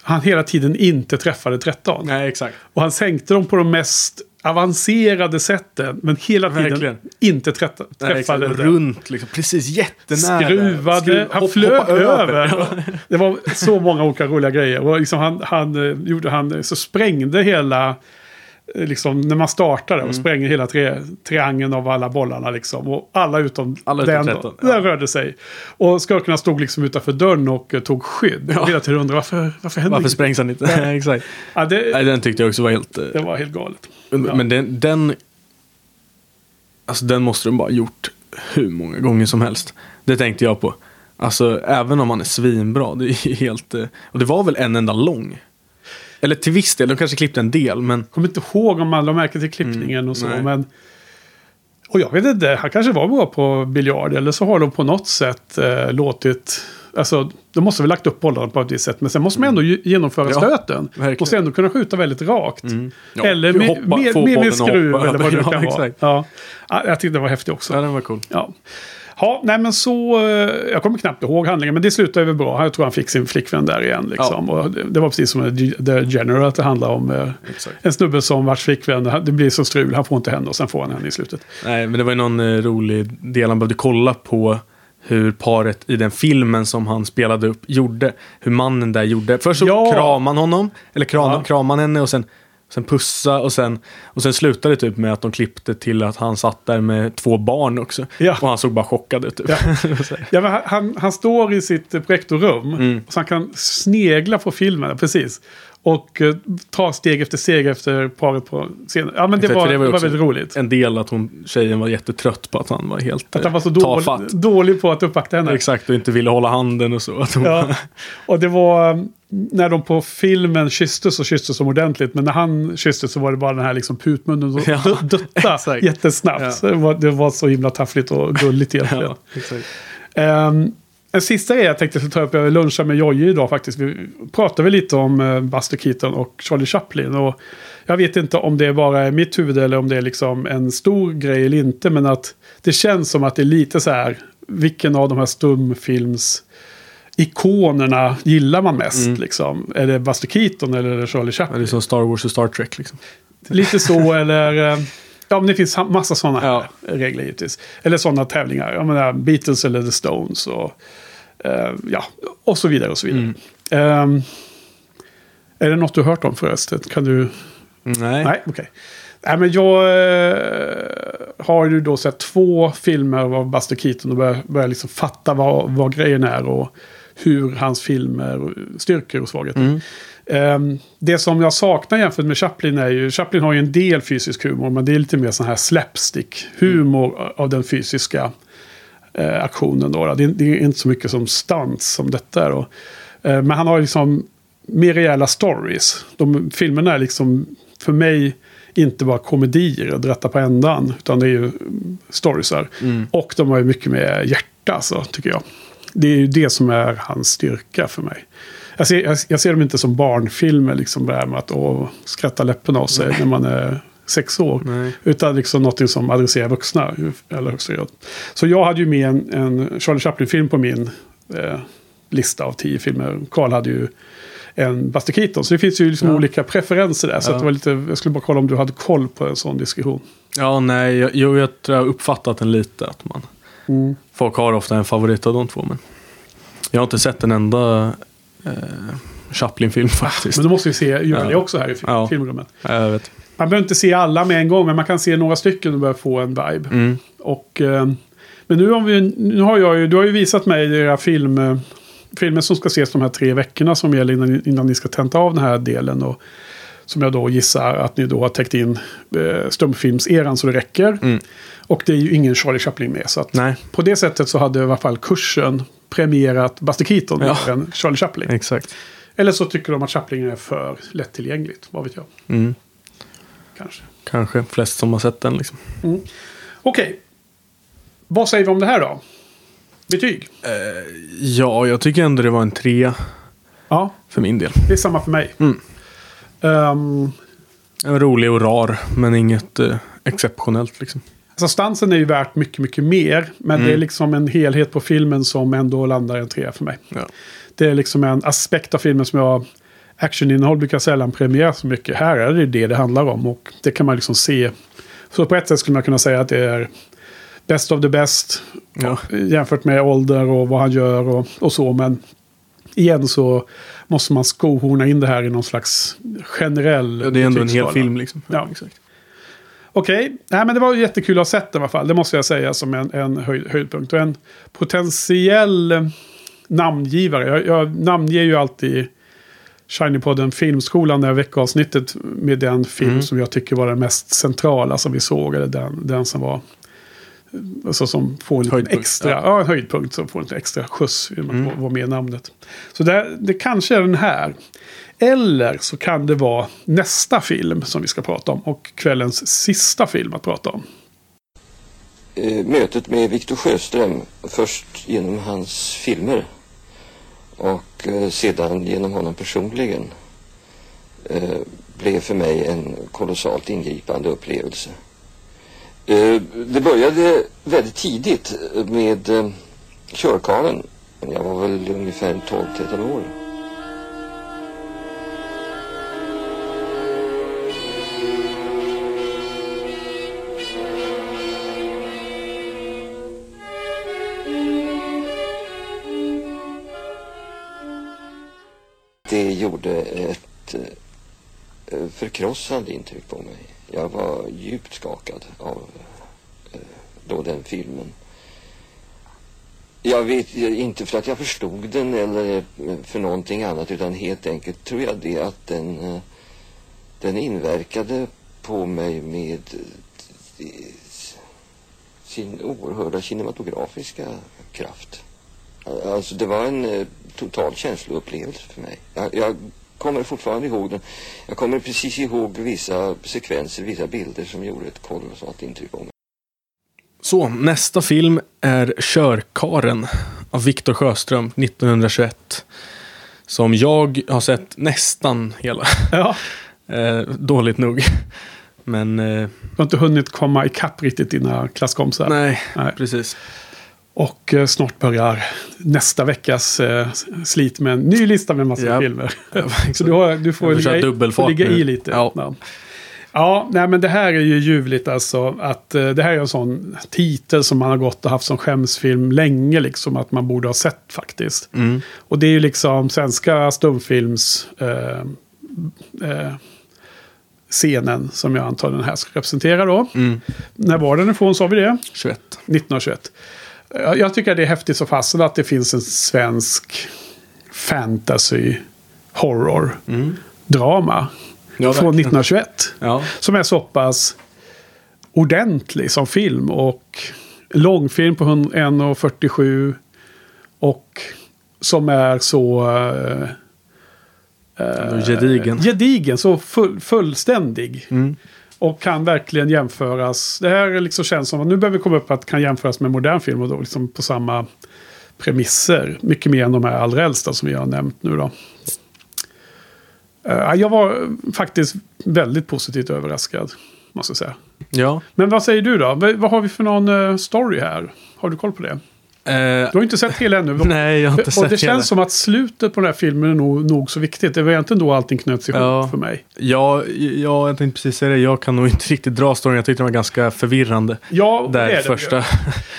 han hela tiden inte träffade tretton. Nej, exakt. Och han sänkte dem på de mest avancerade sätten, men hela tiden verkligen. inte träffa, träffade Nej, runt, liksom, precis jättenära. Skruvade, Skruv, han hopp, flög över. Ja. Det var så många olika roliga grejer. Och liksom han, han, gjorde, han så sprängde hela, liksom, när man startade, mm. och sprängde hela tre, triangeln av alla bollarna. Liksom. Och alla utom, alla utom den, tretton, ja. den rörde sig. Och skurkarna stod liksom utanför dörren och uh, tog skydd. Ja. Jag ville till undra, varför, varför hände Varför sprängs han inte? Ja. Exakt. Ja, det, Nej, den tyckte jag också var helt... Uh... Det var helt galet. Ja. Men den, den alltså den måste de bara gjort hur många gånger som helst. Det tänkte jag på. Alltså även om man är svinbra, det är helt... Och det var väl en enda lång. Eller till viss del, de kanske klippte en del, men... Jag kommer inte ihåg om alla märker till klippningen mm, och så, nej. men... Och jag vet inte, han kanske var bra på biljard, eller så har de på något sätt eh, låtit... Alltså, de måste väl lagt upp bollarna på ett visst sätt. Men sen måste man ändå mm. genomföra ja, stöten. Verkligen. Och sen ändå kunna skjuta väldigt rakt. Mm. Ja, eller med, hoppa, med, med, med skruv hoppa, eller vad det ja, kan vara. Ja. Ja, jag tyckte det var häftigt också. Ja, den var cool. Ja. Ja, nej men så... Jag kommer knappt ihåg handlingen, men det slutade väl bra. Jag tror han fick sin flickvän där igen. Liksom. Ja. Och det, det var precis som The General, att det handlade om exakt. en snubbe som vars flickvän. Det blir så strul, han får inte henne och sen får han henne i slutet. Nej, men det var ju någon rolig del han behövde kolla på. Hur paret i den filmen som han spelade upp gjorde. Hur mannen där gjorde. Först så ja. kramade han honom. Eller kramade, ja. kramade han henne och sen, sen pussa. Och sen, och sen slutade det typ med att de klippte till att han satt där med två barn också. Ja. Och han såg bara chockad ut. Typ. Ja. ja, men han, han står i sitt projektorrum. Mm. Så han kan snegla på filmen. Precis. Och eh, ta steg efter steg efter paret på scenen. Ja, men det, var, det var, var väldigt roligt. En del att hon, tjejen var jättetrött på att han var helt Att han var så dålig, dålig på att uppvakta henne. Ja, exakt, och inte ville hålla handen och så. Att hon... ja. Och det var, när de på filmen kysste så kysste så ordentligt. Men när han kysste så var det bara den här liksom putmunnen och ja, dutta jättesnabbt. Ja. Så det, var, det var så himla taffligt och gulligt egentligen. Ja, exakt. Um, En sista grej jag tänkte ta upp, jag lunchade med Jojje idag faktiskt. Vi pratade väl lite om Buster Keaton och Charlie Chaplin. Och jag vet inte om det är bara är mitt huvud eller om det är liksom en stor grej eller inte. Men att det känns som att det är lite så här, vilken av de här stumfilms ikonerna gillar man mest. Mm. Liksom. Är det Buster Keaton eller är det Charlie Chaplin? Eller som Star Wars och Star Trek. Liksom. Lite så, eller... Ja, men det finns massa sådana här ja. regler givetvis. Eller sådana tävlingar. Jag menar, Beatles eller The Stones och... Uh, ja, och så vidare och så vidare. Mm. Um, är det något du hört om förresten? Kan du... Nej. Nej, okej. Okay. Nej, men jag eh, har ju då sett två filmer av Buster Keaton och börjar, börjar liksom fatta vad, vad grejen är och hur hans filmer styrker och svagheter. Mm. Um, det som jag saknar jämfört med Chaplin är ju, Chaplin har ju en del fysisk humor, men det är lite mer sån här slapstick-humor mm. av den fysiska eh, aktionen då. Det, det är inte så mycket som stunts som detta då. Eh, men han har liksom mer rejäla stories. De filmerna är liksom för mig inte bara komedier och drätta på ändan, utan det är ju storiesar. Mm. Och de har ju mycket med hjärta, så tycker jag. Det är ju det som är hans styrka för mig. Jag ser, jag, jag ser dem inte som barnfilmer, liksom det här med att åh, skratta läppen av sig Nej. när man är sex år. Nej. Utan liksom något som adresserar vuxna. Eller så jag hade ju med en, en Charlie Chaplin-film på min eh, lista av tio filmer. Carl hade ju en Buster Keaton. Så det finns ju liksom ja. olika preferenser där. Så ja. att det var lite, jag skulle bara kolla om du hade koll på en sån diskussion. Ja, nej. Jag, jag, jag tror jag har uppfattat den lite. Att man, mm. folk har ofta en favorit av de två. Men jag har inte sett en enda eh, Chaplin-film faktiskt. Men då måste vi se Julia ja. också här i film, ja. filmrummet. Ja, jag vet. Man behöver inte se alla med en gång. Men man kan se några stycken och börja få en vibe. Mm. Och, eh, men nu, om vi, nu har jag ju, du har ju visat mig era film... Eh, filmen som ska ses de här tre veckorna som gäller innan, innan ni ska tenta av den här delen och som jag då gissar att ni då har täckt in eh, stumfilmseran så det räcker. Mm. Och det är ju ingen Charlie Chaplin med, så att Nej. på det sättet så hade i alla fall kursen premierat Buster Keaton ja. än Charlie Chaplin. Exakt. Eller så tycker de att Chaplin är för lättillgängligt, vad vet jag. Mm. Kanske. Kanske, flest som har sett den liksom. Mm. Okej, okay. Vad säger vi om det här då? Betyg? Uh, ja, jag tycker ändå det var en trea. Ja. För min del. Det är samma för mig. Mm. Um, en rolig och rar, men inget uh, exceptionellt liksom. Alltså stansen är ju värt mycket, mycket mer. Men mm. det är liksom en helhet på filmen som ändå landar en trea för mig. Ja. Det är liksom en aspekt av filmen som jag... Actioninnehåll brukar sällan premiera så mycket. Här är det det det handlar om och det kan man liksom se. Så på ett sätt skulle man kunna säga att det är... Best of the best ja. jämfört med ålder och vad han gör och, och så. Men igen så måste man skohorna in det här i någon slags generell... Ja, det är ändå en hel film liksom. Ja, ja. Exakt. Okej, okay. Nej, men det var jättekul att ha sett i alla fall. Det måste jag säga som en, en höj, höjdpunkt. Och en potentiell namngivare. Jag, jag namnger ju alltid Shinypodden Filmskolan det här veckoavsnittet med den film mm. som jag tycker var den mest centrala som vi såg. Eller den, den som var... Alltså som får lite höjdpunkt, extra ja. ja, en höjdpunkt som får lite extra skjuts om man mm. var med i namnet. Så det, det kanske är den här. Eller så kan det vara nästa film som vi ska prata om och kvällens sista film att prata om. Mötet med Victor Sjöström, först genom hans filmer och sedan genom honom personligen, blev för mig en kolossalt ingripande upplevelse. Det började väldigt tidigt med Körkarlen. Jag var väl ungefär tolv tretton år. Det gjorde ett förkrossande intryck på mig. Jag var djupt skakad av eh, då den filmen. Jag vet inte för att jag förstod den eller för någonting annat, utan helt enkelt tror jag det att den, eh, den inverkade på mig med eh, sin oerhörda cinematografiska kraft. Alltså det var en eh, total känsloupplevelse för mig. Jag, jag kommer fortfarande ihåg den. Jag kommer precis ihåg vissa sekvenser, vissa bilder som gjorde ett kolossalt intryck på mig. Så, nästa film är Körkarlen av Victor Sjöström nittonhundratjugoett. Som jag har sett nästan hela. Ja. eh, dåligt nog. Men... Eh, jag har inte hunnit komma ikapp riktigt dina klasskompisar. Nej, nej, precis. Och snart börjar nästa veckas eh, slit med en ny lista med massor yep. filmer. Så du, har, du får ligga, ligga i lite. Ja. Ja. Ja, nej, men det här är ju ljuvligt alltså. Att, eh, det här är en sån titel som man har gått och haft som skämsfilm länge. Liksom, att man borde ha sett faktiskt. Mm. Och det är ju liksom svenska stumfilms... Eh, eh, scenen som jag antar den här ska representera då. Mm. När var den ifrån, sa vi det? tjugoett nittonhundratjugoett. Jag tycker det är häftigt så fast att det finns en svensk fantasy horror mm. drama ja, från nittonhundratjugoett ja. Som är så pass ordentlig som film och långfilm på en och fyrtiosju och som är så Uh, gedigen. gedigen, så full, fullständig mm. och kan verkligen jämföras. Det här liksom känns som att nu behöver vi komma upp att kan jämföras med modern film och då liksom på samma premisser, mycket mer än de här allra äldsta som vi har nämnt nu då. Uh, jag var faktiskt väldigt positivt överraskad, måste jag säga. Ja. Men vad säger du då? Vad har vi för någon story här? Har du koll på det? Du har inte sett hela ännu. Nej, jag har inte sett hela. Och det känns hela. Som att slutet på den här filmen är nog, nog så viktigt. Det var egentligen då allting knöts ihop ja, för mig. Ja, ja, jag tänkte precis säga det. Jag kan nog inte riktigt dra storyn. Jag tyckte den var ganska förvirrande. Ja, där det är det. Första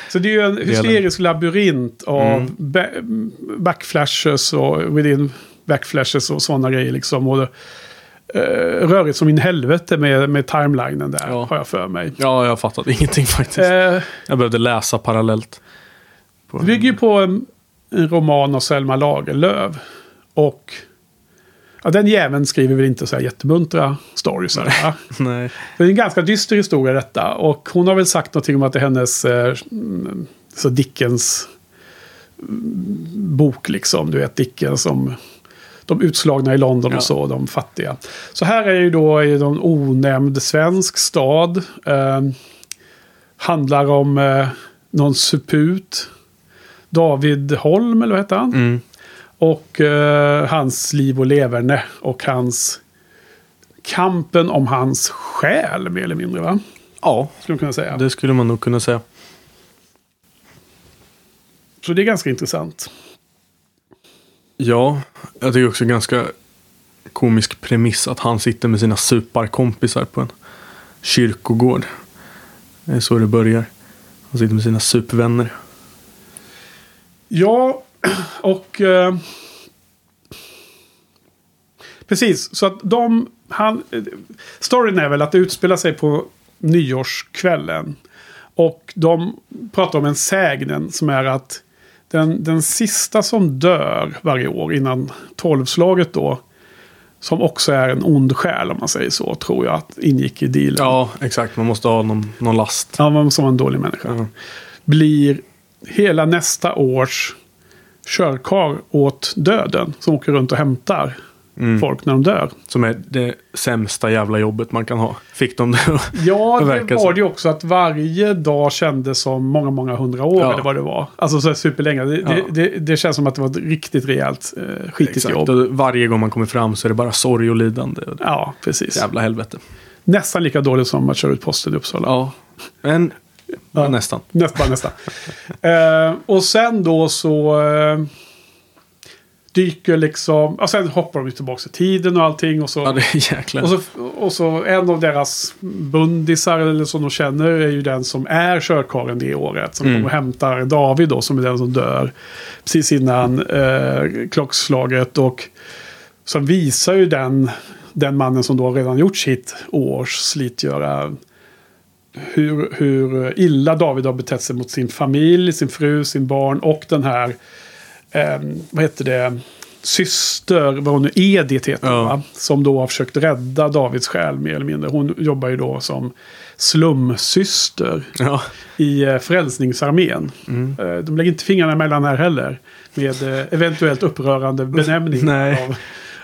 så det är ju en hysterisk labyrint av mm. ba- backflashes och within backflashes och sådana grejer liksom. Och det, Uh, rörigt som in helvete med, med timelinen där, ja. Har jag för mig. Ja, jag har fattat ingenting faktiskt. Uh, jag behövde läsa parallellt. Det bygger ju på en, en roman av Selma Lagerlöf. Och ja, den jäveln skriver väl inte så här jättemuntra stories. Nej. Nej. Det är en ganska dyster historia detta. Och hon har väl sagt någonting om att det är hennes eh, så Dickens bok liksom. Du vet, Dickens som de utslagna i London ja. Och så, de fattiga. Så här är ju då i en onämnd svensk stad. Eh, handlar om eh, någon suput David Holm, eller vad heter han? Mm. Och eh, hans liv och leverne och hans kampen om hans själ, mer eller mindre, va? Ja, skulle man kunna säga. Det skulle man nog kunna säga. Så det är ganska intressant. Ja, jag tycker också ganska komisk premiss att han sitter med sina superkompisar på en kyrkogård. Det är så det börjar. Han sitter med sina supervänner. Ja, och eh, precis, så att de han, storyn är väl att det utspelar sig på nyårskvällen och de pratar om en sägnen som är att den, den sista som dör varje år innan tolvslaget då, som också är en ond själ om man säger så, tror jag att ingick i dealen. Ja, exakt, man måste ha någon, någon last. Ja, man måste vara en dålig människa. Mm. Blir hela nästa års körkar åt döden som åker runt och hämtar mm. folk när de dör. Som är det sämsta jävla jobbet man kan ha. Fick de det? Ja, det var det också att varje dag kändes som många, många hundra år ja. Eller vad det var. Alltså så superlänge. Det, ja. det, det, det känns som att det var ett riktigt rejält eh, skitigt exakt. Jobb. Och varje gång man kommer fram så är det bara sorg och lidande. Ja, precis. Jävla helvete. Nästan lika dåligt som att köra ut posten i Uppsala. Ja, men... Ja, nästan. Nästan, nästan. uh, och sen då så uh, dyker liksom... Och sen hoppar de tillbaka till tiden och allting. Och så, ja, det är jäkla. Och så, och så en av deras bundisar eller som de känner är ju den som är körkaren det året. Som mm. kommer och hämtar David då, som är den som dör precis innan uh, klockslaget. Och som visar ju den, den mannen som då redan gjort sitt års slitgöra... Hur, hur illa David har betett sig mot sin familj, sin fru, sin barn och den här eh, vad heter det syster, vad hon nu Edith heter ja. Va? Som då har försökt rädda Davids själ mer eller mindre. Hon jobbar ju då som slumsyster ja. I eh, frälsningsarmén. Mm. Eh, de lägger inte fingrarna mellan här heller med eh, eventuellt upprörande benämning nej.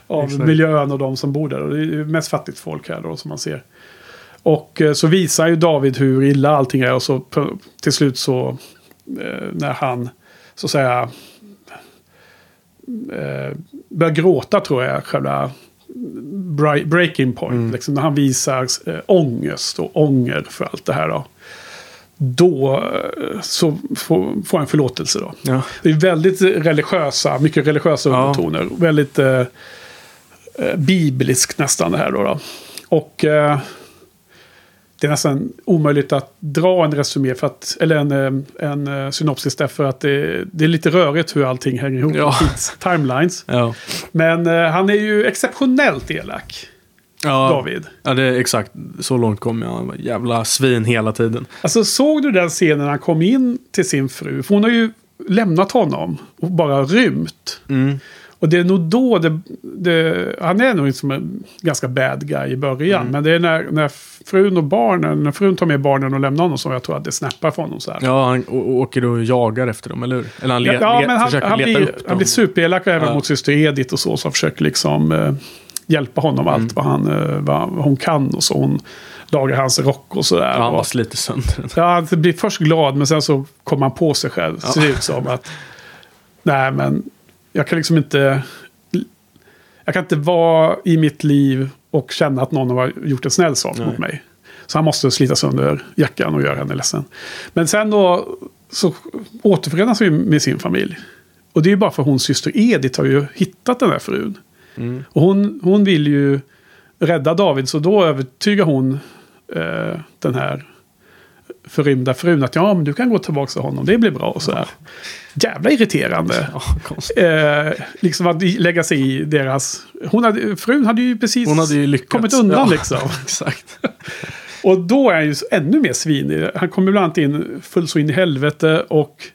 Av, av miljön och de som bor där. Och det är ju mest fattigt folk här då som man ser. Och så visar ju David hur illa allting är och så till slut så när han så att säga börjar gråta tror jag själva breaking point. Mm. Liksom, när han visar ångest och ånger för allt det här då. då så får, får han förlåtelse då. Ja. Det är väldigt religiösa, mycket religiösa undertoner. Ja. Väldigt eh, biblisk nästan det här då. då. Och eh, det är nästan omöjligt att dra en resumé för att, eller en, en synopsis där, för att det, det är lite rörigt hur allting hänger ihop. Ja. Timelines. Ja. Men eh, han är ju exceptionellt elak. Ja, David. Ja, det är exakt. Så långt kom jag. Han var jävla svin hela tiden. Alltså, såg du den scenen när han kom in till sin fru? För hon har ju lämnat honom och bara rymt. Mm. Och det är nog då det, det, han är nog som en ganska bad guy i början. Mm. Men det är när, när frun och barnen, när frun tar med barnen och lämnar honom, som jag tror att det snappar från honom så här. Ja, han å- åker och jagar efter dem, eller hur? Eller han, le- ja, le- men han, försöker han, leta han blir, upp dem. Han blir superelak även ja. mot syster Edith och så, så han försöker liksom... Eh, hjälpa honom allt mm. vad, han, vad hon kan, och så hon lagar hans rock och sådär. Ja, han var lite sönder. Ja, han blir först glad, men sen så kommer han på sig själv. Ja. Ser det ut som att nej, men jag kan liksom inte jag kan inte vara i mitt liv och känna att någon har gjort en snäll sak nej. mot mig. Så han måste slita sönder jackan och göra henne ledsen. Men sen då så återförenas vi med sin familj. Och det är ju bara för hons syster Edith har ju hittat den där frun. Mm. Och hon, hon vill ju rädda David, så då övertygar hon eh, den här förrymda frun att ja, men du kan gå tillbaka till honom, det blir bra och sådär. Jävla irriterande. Ja, eh, liksom att lägga sig i deras... Hon hade, frun hade ju precis hon hade ju kommit undan ja, liksom. Exakt. Och då är han ju ännu mer svinig. Han kommer bland annat in full så in i helvete, och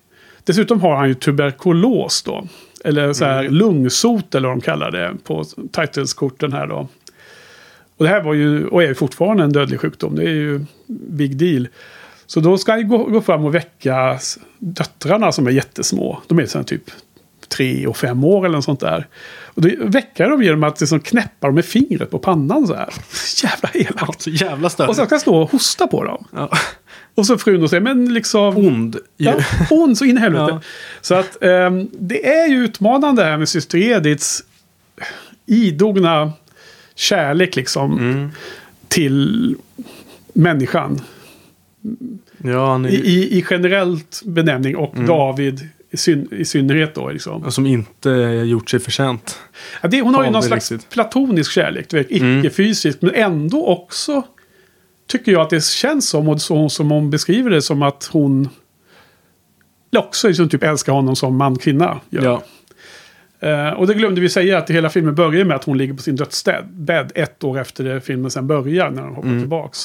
dessutom har han ju tuberkulos då. Eller så här mm. lungsot, eller vad de kallar det på titelskorten här då. Och det här var ju, och är ju fortfarande en dödlig sjukdom. Det är ju big deal. Så då ska han gå, gå fram och väcka döttrarna som är jättesmå. De är så här typ tre och fem år eller något sånt där. Och då väcker de genom att liksom knäppa dem med fingret på pannan så här. Jävla elakt. Ja, jävla större. Och så kan stå och hosta på dem. Ja. Och så frun och säger, men liksom... Ond. Ja, ond så in i helvete. Ja. Så att um, det är ju utmanande här med syster Ediths idogna kärlek liksom mm. till människan. Ja, han är... I, i, I generellt benämning, och mm. David i, syn, i synnerhet då liksom. Ja, som inte gjort sig förtjänt. Ja, det, hon har ju någon slags riktigt. platonisk kärlek, icke-fysisk, mm. men ändå också... tycker jag att det känns som, och så, som hon beskriver det, som att hon också liksom typ älskar honom som man-kvinna gör. Ja. Eh, och det glömde vi säga, att hela filmen börjar med att hon ligger på sin dödsbädd ett år efter det filmen sen börjar, när hon hoppar mm. tillbaks.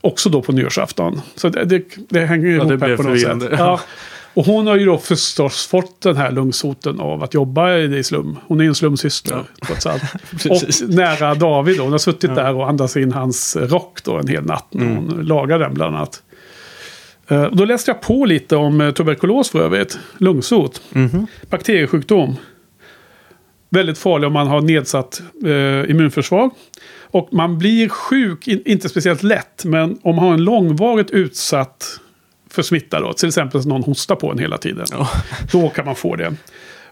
Också då på nyårsafton. Så det, det, det hänger ihop ja, här på något sätt. Ja. Och hon har ju då förstås fått den här lungsoten av att jobba i slum. Hon är en slumsyster, ja. trots allt. Och nära David då. Hon har suttit ja. där och andas in hans rock då en hel natt. När mm. hon lagar den bland annat. Uh, och då läste jag på lite om tuberkulos för övrigt. Lungsot. Mm-hmm. Bakteriesjukdom. Väldigt farlig om man har nedsatt uh, immunförsvar. Och man blir sjuk, in, inte speciellt lätt. Men om man har en långvarigt utsatt... för smitta då, till exempel att någon hostar på en hela tiden. Ja. Då kan man få det.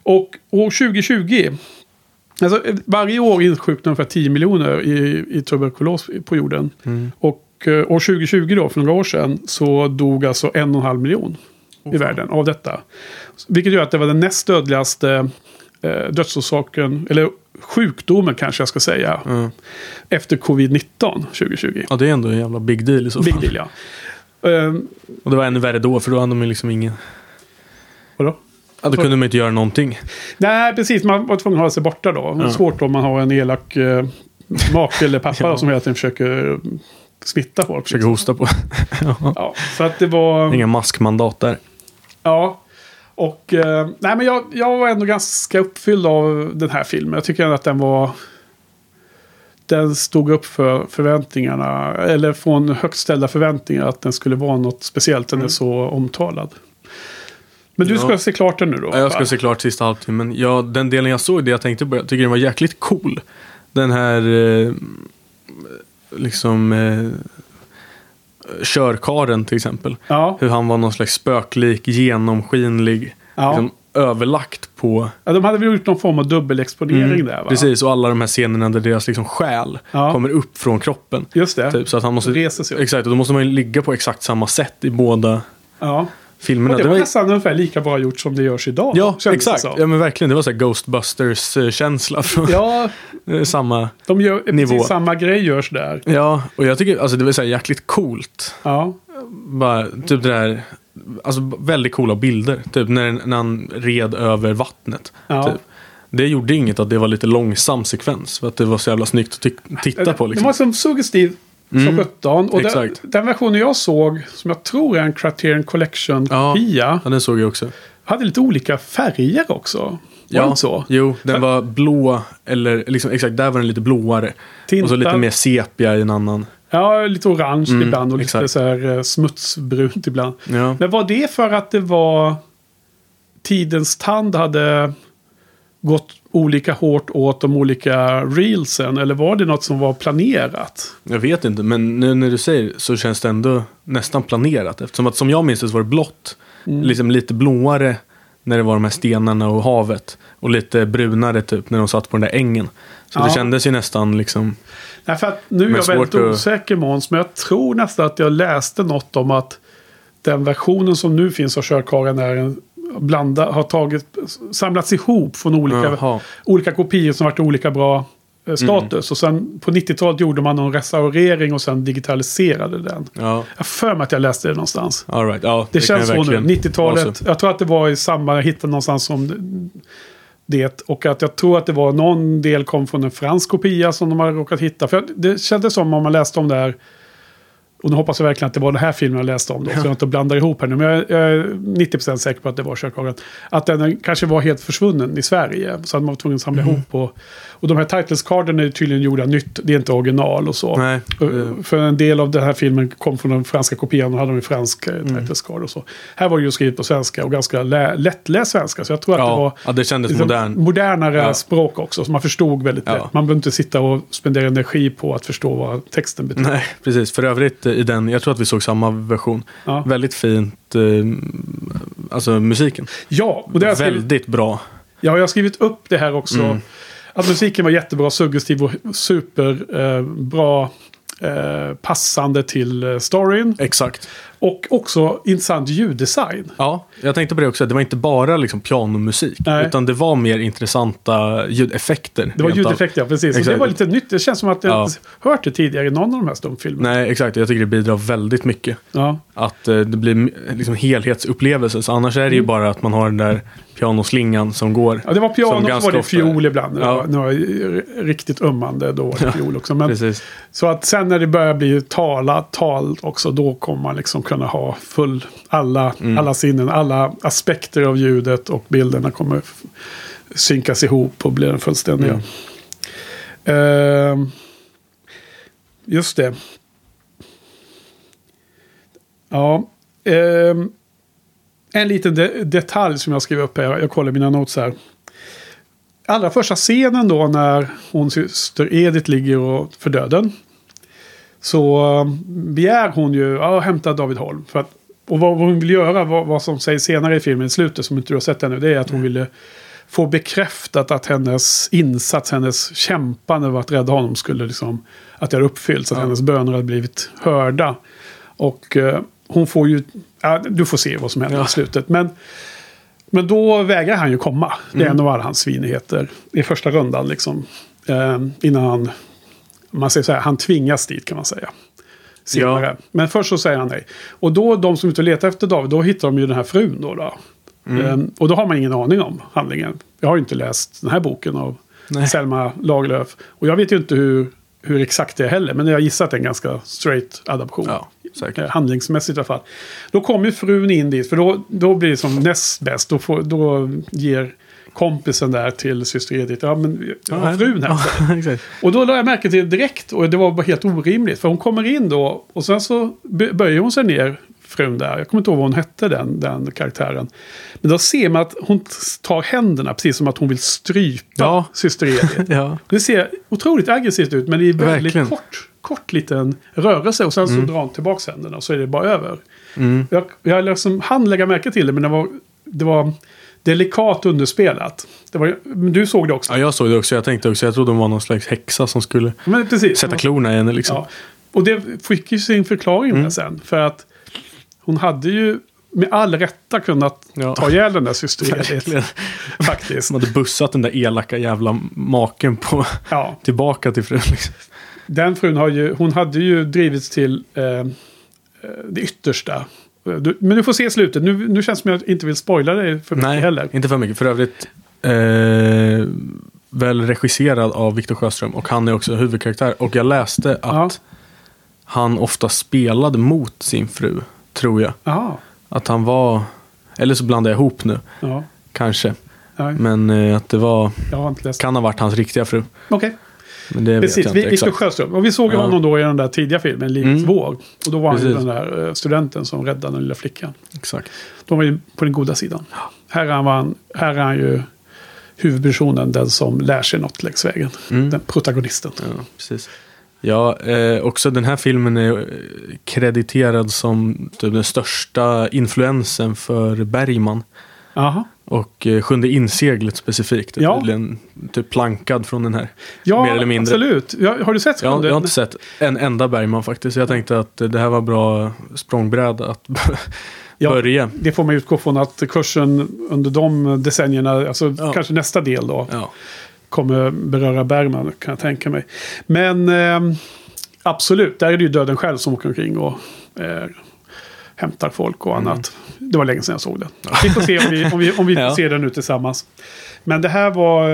Och år tjugo tjugo, alltså varje år insjuknar ungefär tio miljoner i, i tuberkulos på jorden. Mm. Och uh, år tjugo tjugo då, för några år sedan, så dog alltså en och en halv miljon oh, i världen av detta. Vilket gör att det var den näst dödligaste uh, dödsorsaken, eller sjukdomen kanske jag ska säga, mm. efter covid nitton tjugo tjugo. Ja, det är ändå en jävla big deal i så fall. Big deal, ja. Um, och det var ännu värre då, för då hade man liksom ingen... Vadå? Ja, då kunde man inte göra någonting. Nej, precis. Man var tvungen att hålla sig borta då. Det är svårt om man har en elak eh, make eller pappa ja. då, som hela tiden försöker smitta folk. Försöker liksom. hosta på. ja. Ja, så att det var... Inga maskmandat där. Ja. Och... Eh, nej, men jag, jag var ändå ganska uppfylld av den här filmen. Jag tycker ändå att den var... den stod upp för förväntningarna, eller från högt ställda förväntningar, att den skulle vara något speciellt. Den mm. är så omtalad. Men du ja. ska se klart den nu då? Ja, jag ska se klart sista halvtimmen. Ja, den delen jag såg, det jag tänkte på, jag tycker den var jäkligt cool. Den här eh, liksom eh, Körkarlen till exempel. Ja. Hur han var någon slags spöklik, genomskinlig ja. liksom, överlagt på... Ja, de hade väl gjort någon form av dubbelexponering mm, där, va? Precis, och alla de här scenerna där deras liksom själ ja. kommer upp från kroppen. Just det. Typ, så att han måste... Reser sig upp. Exakt, och då måste man ju ligga på exakt samma sätt i båda ja. filmerna. Och det var nästan ungefär lika bra gjort som det görs idag. Ja, exakt. Ja, men verkligen. Det var så här Ghostbusters-känsla från ja, samma de gör, nivå. Precis samma grej görs där. Ja, och jag tycker alltså, det var så här jäkligt coolt. Ja. Bara, typ det där... Alltså väldigt coola bilder typ när, när han red över vattnet ja. typ. Det gjorde inget att det var lite långsam sekvens för att det var så jävla snyggt att t- titta på liksom. Det var som suggestiv mm. som sjutton och den, den versionen jag såg som jag tror är en Criterion Collection kopia. Ja, den såg jag också. Hade lite olika färger också. Ja, så. Jo, den var blå eller liksom exakt där var den lite blåare Tinta. Och så lite mer sepia i en annan. Ja, lite orange mm, ibland och exakt. Lite så här smutsbrunt ibland. Ja. Men var det för att det var tidens tand hade gått olika hårt åt de olika reelsen eller var det något som var planerat? Jag vet inte, men nu när du säger så känns det ändå nästan planerat eftersom att som jag minns det så var det blått, mm. liksom lite blåare när det var de här stenarna och havet och lite brunare typ när de satt på den där ängen. Så ja. Det kändes ju nästan liksom... Nej, för att nu är jag väldigt att... osäker, Måns, men jag tror nästan att jag läste något om att den versionen som nu finns av Körkarlen är en blanda, har tagit, samlats ihop från olika, olika kopior som varit olika bra eh, status. Mm. Och sen på nittiotalet gjorde man någon restaurering och sen digitaliserade den. Ja. Jag för mig att jag läste det någonstans. All right. Ja, det, det känns så nu. nittiotalet, awesome. Jag tror att det var i samma, jag hittade någonstans som... Det, och att jag tror att det var någon del kom från en fransk kopia som de hade råkat hitta. För det kändes som om man läste om det här. Och nu hoppas jag verkligen att det var den här filmen jag läste om. Då, ja. Så jag inte blandar ihop här nu. Men jag, jag är nittio procent säker på att det var Körkarlen. Att den kanske var helt försvunnen i Sverige. Så att man var tvungen att samla mm. ihop. Och, och de här titlescarden är tydligen gjorda nytt. Det är inte original och så. Nej. För en del av den här filmen kom från den franska kopian. Och hade de en fransk mm. titlescard och så. Här var det ju skrivet på svenska. Och ganska lä- lättläst svenska. Så jag tror att ja. det var ja, det kändes liksom modern. modernare ja. språk också. Så man förstod väldigt ja. lätt. Man behöver inte sitta och spendera energi på att förstå vad texten betyder. Nej, precis. För övrigt... i den, jag tror att vi såg samma version. Ja. Väldigt fint eh, alltså musiken. Ja, och det har skrivit, väldigt bra. Ja, jag har skrivit upp det här också. Mm. Att musiken var jättebra, suggestiv och super eh, bra eh, passande till storyn. Exakt. Och också intressant ljuddesign. Ja, jag tänkte på det också. Det var inte bara liksom pianomusik. Nej. Utan det var mer intressanta ljudeffekter. Det var ljudeffekter, ja, precis. Exakt. Det var lite nytt. Det känns som att jag ja. hört det tidigare i någon av de här stumfilmerna. Nej, exakt. Jag tycker det bidrar väldigt mycket. Ja. Att eh, det blir liksom helhetsupplevelser. Så annars är det mm. ju bara att man har den där pianoslingan som går. Ja, det var piano som var det fiol ibland. Ja. Det var riktigt ömmande då var det fiol också. Men, precis. Så att sen när det börjar bli tala, tal också, då kommer man liksom kunna ha full alla, mm. alla sinnen, alla aspekter av ljudet och bilderna kommer f- synkas ihop och blir den fullständiga. Mm. Uh, just det. Ja. Uh, en liten de- detalj som jag skrev upp här. Jag kollar mina notes här. Allra första scenen då när hon syster Edith ligger och för döden. Så begär hon ju ja, hämta David Holm. För att, och vad hon vill göra, vad, vad som sägs senare i filmen i slutet som inte du har sett ännu, det är att hon ville få bekräftat att hennes insats, hennes kämpande för att rädda honom skulle liksom, att det hade uppfyllts, att ja. hennes böner hade blivit hörda. Och eh, hon får ju, ja, du får se vad som händer ja. i slutet. Men, men då vägrar han ju komma. Det är mm. en av alla hans svinigheter i första rundan liksom. Eh, innan han Man säger så här, han tvingas dit kan man säga. Senare. Ja. Men först så säger han nej. Och då, de som inte letar efter David, då hittar de ju den här frun då. då. Mm. Ehm, och då har man ingen aning om handlingen. Jag har ju inte läst den här boken av nej. Selma Lagerlöf. Och jag vet ju inte hur, hur exakt det är heller. Men jag gissar att det är en ganska straight adaption. Ja, säkert. Handlingsmässigt i alla fall. Då kommer ju frun in dit. För då, då blir det som näst bäst. Då, får, då ger... kompisen där till syster Edith. Ja, men jag har frun här. Ja, exakt. Och då lade jag märke till direkt. Och det var bara helt orimligt. För hon kommer in då. Och sen så böjer hon sig ner frun där. Jag kommer inte ihåg vad hon hette den, den karaktären. Men då ser man att hon tar händerna. Precis som att hon vill strypa ja. syster Edith. ja. Det ser otroligt aggressivt ut. Men det är väldigt Verkligen. kort. Kort liten rörelse. Och sen så mm. drar hon tillbaka händerna. Och så är det bara över. Mm. Jag, jag liksom hann lägga märke till det. Men det var det var delikat underspelat. Det var, men du såg det också. Ja, jag såg det också. Jag tänkte också, jag trodde hon var någon slags häxa som skulle men precis, sätta klorna i henne. Liksom. Ja. Och det fick ju sin förklaring mm. sen. För att hon hade ju med all rätta kunnat ja. ta ihjäl den där systemet. Faktiskt. Hon hade bussat den där elaka jävla maken på ja. tillbaka till frun. Liksom. Den frun har ju, hon hade ju drivits till eh, det yttersta. Du, men du får se slutet. Nu, nu känns det som att jag inte vill spoila dig för mycket. Nej, heller. Inte för mycket. För övrigt eh, väl regisserad av Victor Sjöström. Och han är också huvudkaraktär. Och jag läste att Aha. han ofta spelade mot sin fru, tror jag. Aha. Att han var... Eller så blandar jag ihop nu. Aha. Kanske. Nej. Men eh, att det var... Kan ha varit hans riktiga fru. Okej. Okay. Men det precis, vi, Victor Sjöström. Och vi såg ja. honom då i den där tidiga filmen Livets mm. vår. Och då var han den där studenten som räddade den lilla flickan. Exakt. De var ju på den goda sidan. Ja. Här, är han, han, här är han ju huvudpersonen, den som lär sig något längs vägen. Mm. Den protagonisten. Ja, precis. Ja, eh, också den här filmen är krediterad som typ den största influensen för Bergman. Aha. Och eh, Sjunde inseglet specifikt. Ja. Tydligen typ plankad från den här. Ja, mer eller mindre. Absolut. Ja, har du sett Sjunde? Ja, jag har inte sett en enda Bergman faktiskt. Jag tänkte att det här var bra språngbräda att ja, börja. Det får man utgå från att kursen under de decennierna, alltså ja. kanske nästa del då, ja. kommer beröra Bergman, kan jag tänka mig. Men eh, absolut, där är det ju döden själv som åker omkring och... Eh, hämtar folk och annat. Mm. Det var länge sedan jag såg den. Ja. Vi får se om vi, om vi, om vi ja. ser den nu tillsammans. Men det här var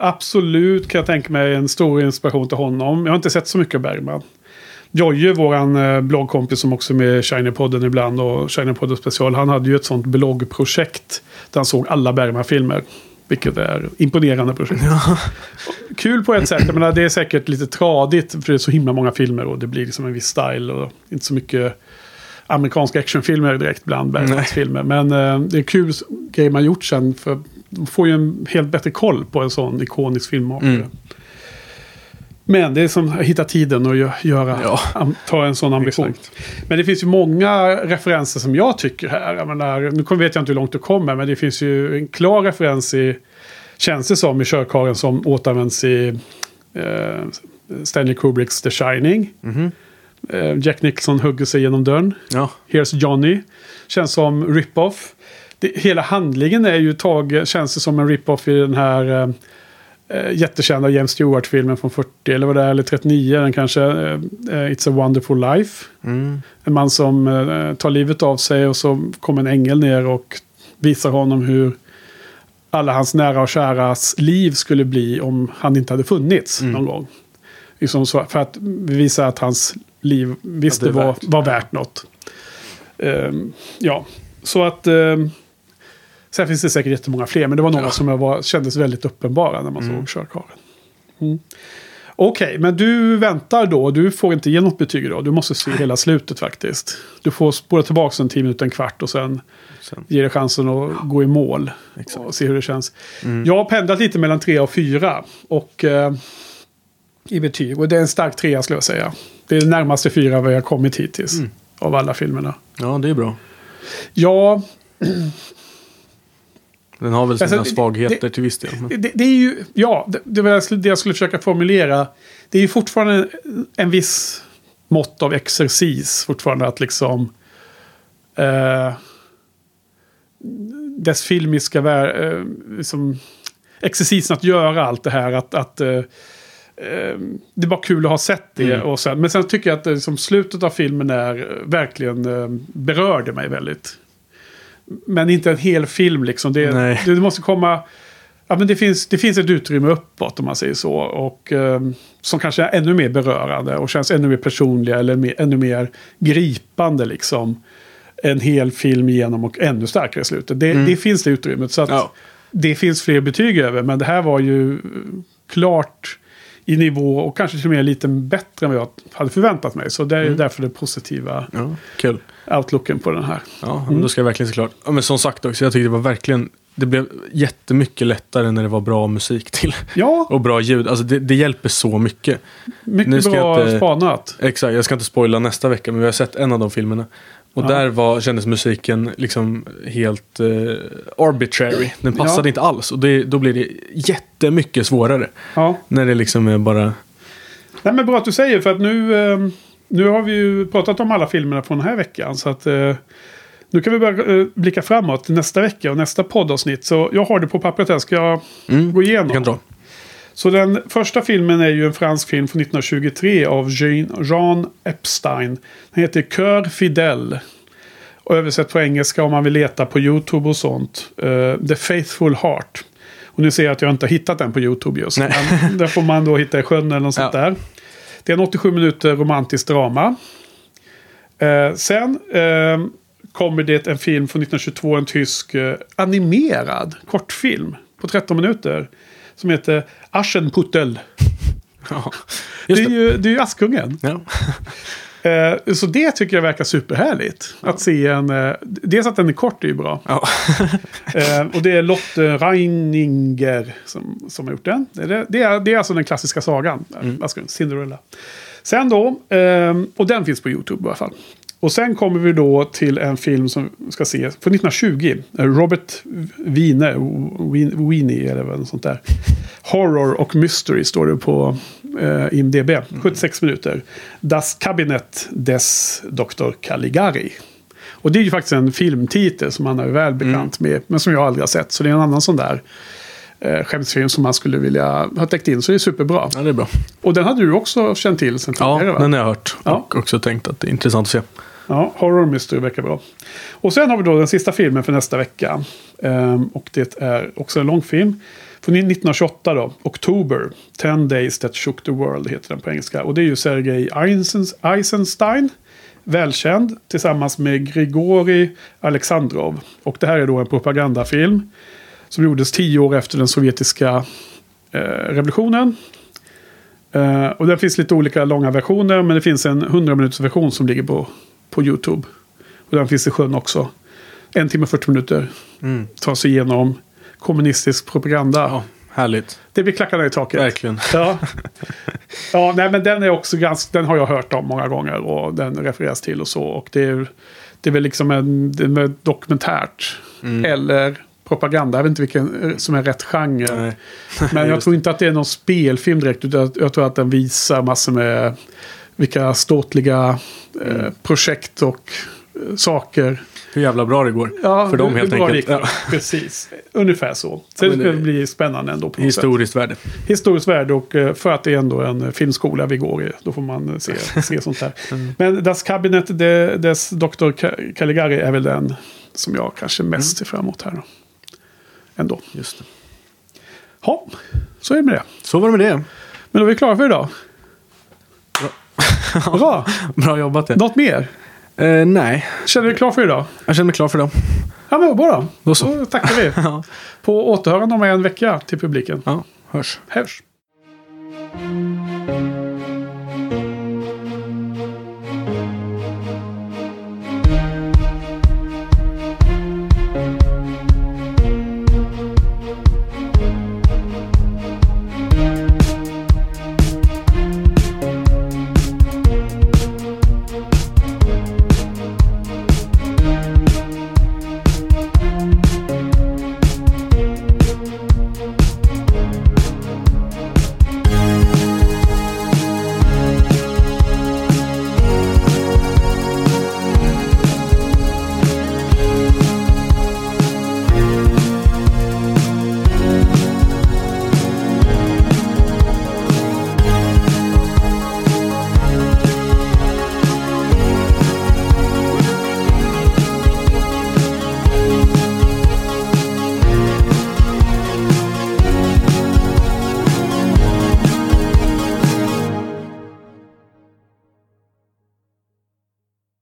absolut, kan jag tänka mig, en stor inspiration till honom. Jag har inte sett så mycket Bergman. Jojje, våran bloggkompis som också är med i Shiny-podden ibland och Shiny-podden special, han hade ju ett sånt bloggprojekt där han såg alla Bergman-filmer. Vilket är imponerande projekt. Ja. Kul på ett sätt, men det är säkert lite tradigt för det är så himla många filmer och det blir liksom en viss style och inte så mycket amerikanska actionfilmer direkt bland Bergmans filmer. Men eh, det är kul grej man gjort sen för man får ju en helt bättre koll på en sån ikonisk filmmakare. Mm. Men det är som att hitta tiden och göra, ja. am, ta en sån ambition. Exakt. Men det finns ju många referenser som jag tycker här. Jag menar, nu vet jag inte hur långt det kommer, men det finns ju en klar referens i, känns det som, i Körkarlen som återanvänds i eh, Stanley Kubricks The Shining. Mm-hmm. Jack Nicholson hugger sig genom dörren. Ja. Here's Johnny. Känns som rip-off. Det, hela handlingen är ju tag, känns det som en rip-off i den här äh, jättekända James Stewart-filmen från fyrtio eller vad det är, eller trettionio den kanske. Äh, It's a Wonderful Life. Mm. En man som äh, tar livet av sig och så kommer en ängel ner och visar honom hur alla hans nära och käras liv skulle bli om han inte hade funnits mm. någon gång. Liksom så, för att visa att hans liv visst ja, det var, värt. var värt något. Um, ja, så att um, sen finns det säkert jättemånga fler, men det var några ja. som jag var, kändes väldigt uppenbara när man mm. såg Körkarlen. Mm. Okej, okay, men du väntar då, du får inte ge något betyg då, du måste se hela slutet faktiskt. Du får spåra tillbaka en tio minuter, en kvart och sen, sen. ge dig chansen att ja. gå i mål. Exakt. Och se hur det känns. Mm. Jag har pendlat lite mellan tre och fyra och uh, i betyg, och det är en stark trea skulle jag säga. Det är det närmaste fyra vad jag kommit hittills mm. av alla filmerna. Ja, det är bra. Ja. Den har väl sina alltså, svagheter det, till viss del. Men... Det, det är ju, ja, det, det var det jag skulle, det jag skulle försöka formulera. Det är ju fortfarande en, en viss mått av exercis. Fortfarande att liksom eh, dess filmiska vär, eh, liksom, exercisen att göra allt det här att, att eh, det var kul att ha sett det mm. och sen, men sen tycker jag att liksom, slutet av filmen är, verkligen eh, berörde mig väldigt, men inte en hel film liksom. det, det, det måste komma ja, men det, finns, det finns ett utrymme uppåt om man säger så och, eh, som kanske är ännu mer berörande och känns ännu mer personliga eller mer, ännu mer gripande liksom, en hel film igenom och ännu starkare slutet det, mm. det finns det utrymmet så att ja. det finns fler betyg över, men det här var ju klart i nivå och kanske till och med lite bättre än vad jag hade förväntat mig. Så det är mm. därför det positiva ja, cool. outlooken på den här. Ja, men mm. då ska jag verkligen såklart. Ja, men som sagt också, jag tyckte det var verkligen, det blev jättemycket lättare när det var bra musik till. Ja. Och bra ljud. Alltså det, det hjälper så mycket. Mycket bra inte, spanat. Exakt, jag ska inte spoila nästa vecka, men vi har sett en av de filmerna. Och ja. där var, kändes musiken liksom helt eh, arbitrary. Den passade ja. inte alls. Och det, då blir det jättemycket svårare. Ja. När det liksom är bara... Nej, men bra att du säger, för att nu, eh, nu har vi ju pratat om alla filmerna från den här veckan. Så att eh, nu kan vi börja eh, blicka framåt nästa vecka och nästa poddavsnitt. Så jag har det på pappret här. Ska jag mm, gå igenom? Jag kan dra. Så den första filmen är ju en fransk film från nittonhundratjugotre av Jean Epstein. Den heter Cœur Fidèle. Och översatt på engelska om man vill leta på YouTube och sånt. Uh, The Faithful Heart. Och nu ser jag att jag inte har hittat den på YouTube just. Nej. Men där får man då hitta i sjön eller något sånt ja. där. Det är en åttiosju minuter romantisk drama. Uh, sen uh, kommer det en film från nittonhundratjugotvå. En tysk uh, animerad kortfilm på tretton minuter. Som heter Aschenputtel. Ja, det. Det är ju, det är ju Askungen. Ja. Eh, så det tycker jag verkar superhärligt. Ja. Att se en... Eh, dels att den är kort är ju bra. Ja. eh, och det är Lotte Reininger som, som har gjort den. Det är, det, är, det är alltså den klassiska sagan. Mm. Askungens Cinderella. Sen då... Eh, och den finns på YouTube i alla fall. Och sen kommer vi då till en film som ska se från nittonhundratjugo. Robert Wiene, Wiene eller vad sånt där. Horror och mystery står det på eh, IMDb. sjuttiosex minuter. Das Kabinett des doktor Caligari. Och det är ju faktiskt en filmtitel som han är väl bekant mm. med. Men som jag aldrig har sett. Så det är en annan sån där eh, skämtsfilm som man skulle vilja ha täckt in. Så det är superbra. Ja, det är bra. Och den hade du också känt till sen tidigare, ja, va? Ja, den har jag hört. Ja. Och också tänkt att det är intressant att se. Ja, horror mystery verkar bra. Och sen har vi då den sista filmen för nästa vecka. Um, och det är också en lång film. Från nittonhundratjugoåtta då. Oktober. Ten Days That Shook the World heter den på engelska. Och det är ju Sergei Eisenstein. Välkänd. Tillsammans med Grigori Alexandrov. Och det här är då en propagandafilm. Som gjordes tio år efter den sovjetiska eh, revolutionen. Uh, och det finns lite olika långa versioner. Men det finns en hundra minuters version som ligger på... på YouTube. Och den finns i sjön också. En timme och fyrtio minuter. Mm. Tar sig igenom kommunistisk propaganda. Ja, härligt. Det blir klackarna i taket. Verkligen. Ja. Ja, nej, men den är också ganska, den har jag hört om många gånger och den refereras till och så. Och det är, det är väl liksom en, en dokumentärt. Mm. Eller propaganda. Jag vet inte vilken som är rätt genre. Nej. Men jag tror inte att det är någon spelfilm direkt. Utan jag tror att den visar massor med vilka ståtliga eh, mm. projekt och eh, saker. Hur jävla bra det går. Ja, för dem helt enkelt. Ja. Precis. Ungefär så. Sen ja, det, det blir spännande ändå. På historiskt sätt. Värde. Historiskt värde, och för att det är ändå en filmskola vi går i. Då får man se, se sånt där. Mm. Men Das Kabinett de, des doktor Caligari är väl den som jag kanske mest ser mm. framåt här då. Ändå. Just det. Ja, så är det med det. Så var det med det. Men då är vi klara för idag. Bra. Bra jobbat. Det. Något mer? Eh, nej. Känner du dig klar för idag? Jag känner mig klar för idag. Ja, men bra då. Då så. Då tackar vi. Ja. På återhörande om en vecka till publiken. Ja, hörs. Hörs.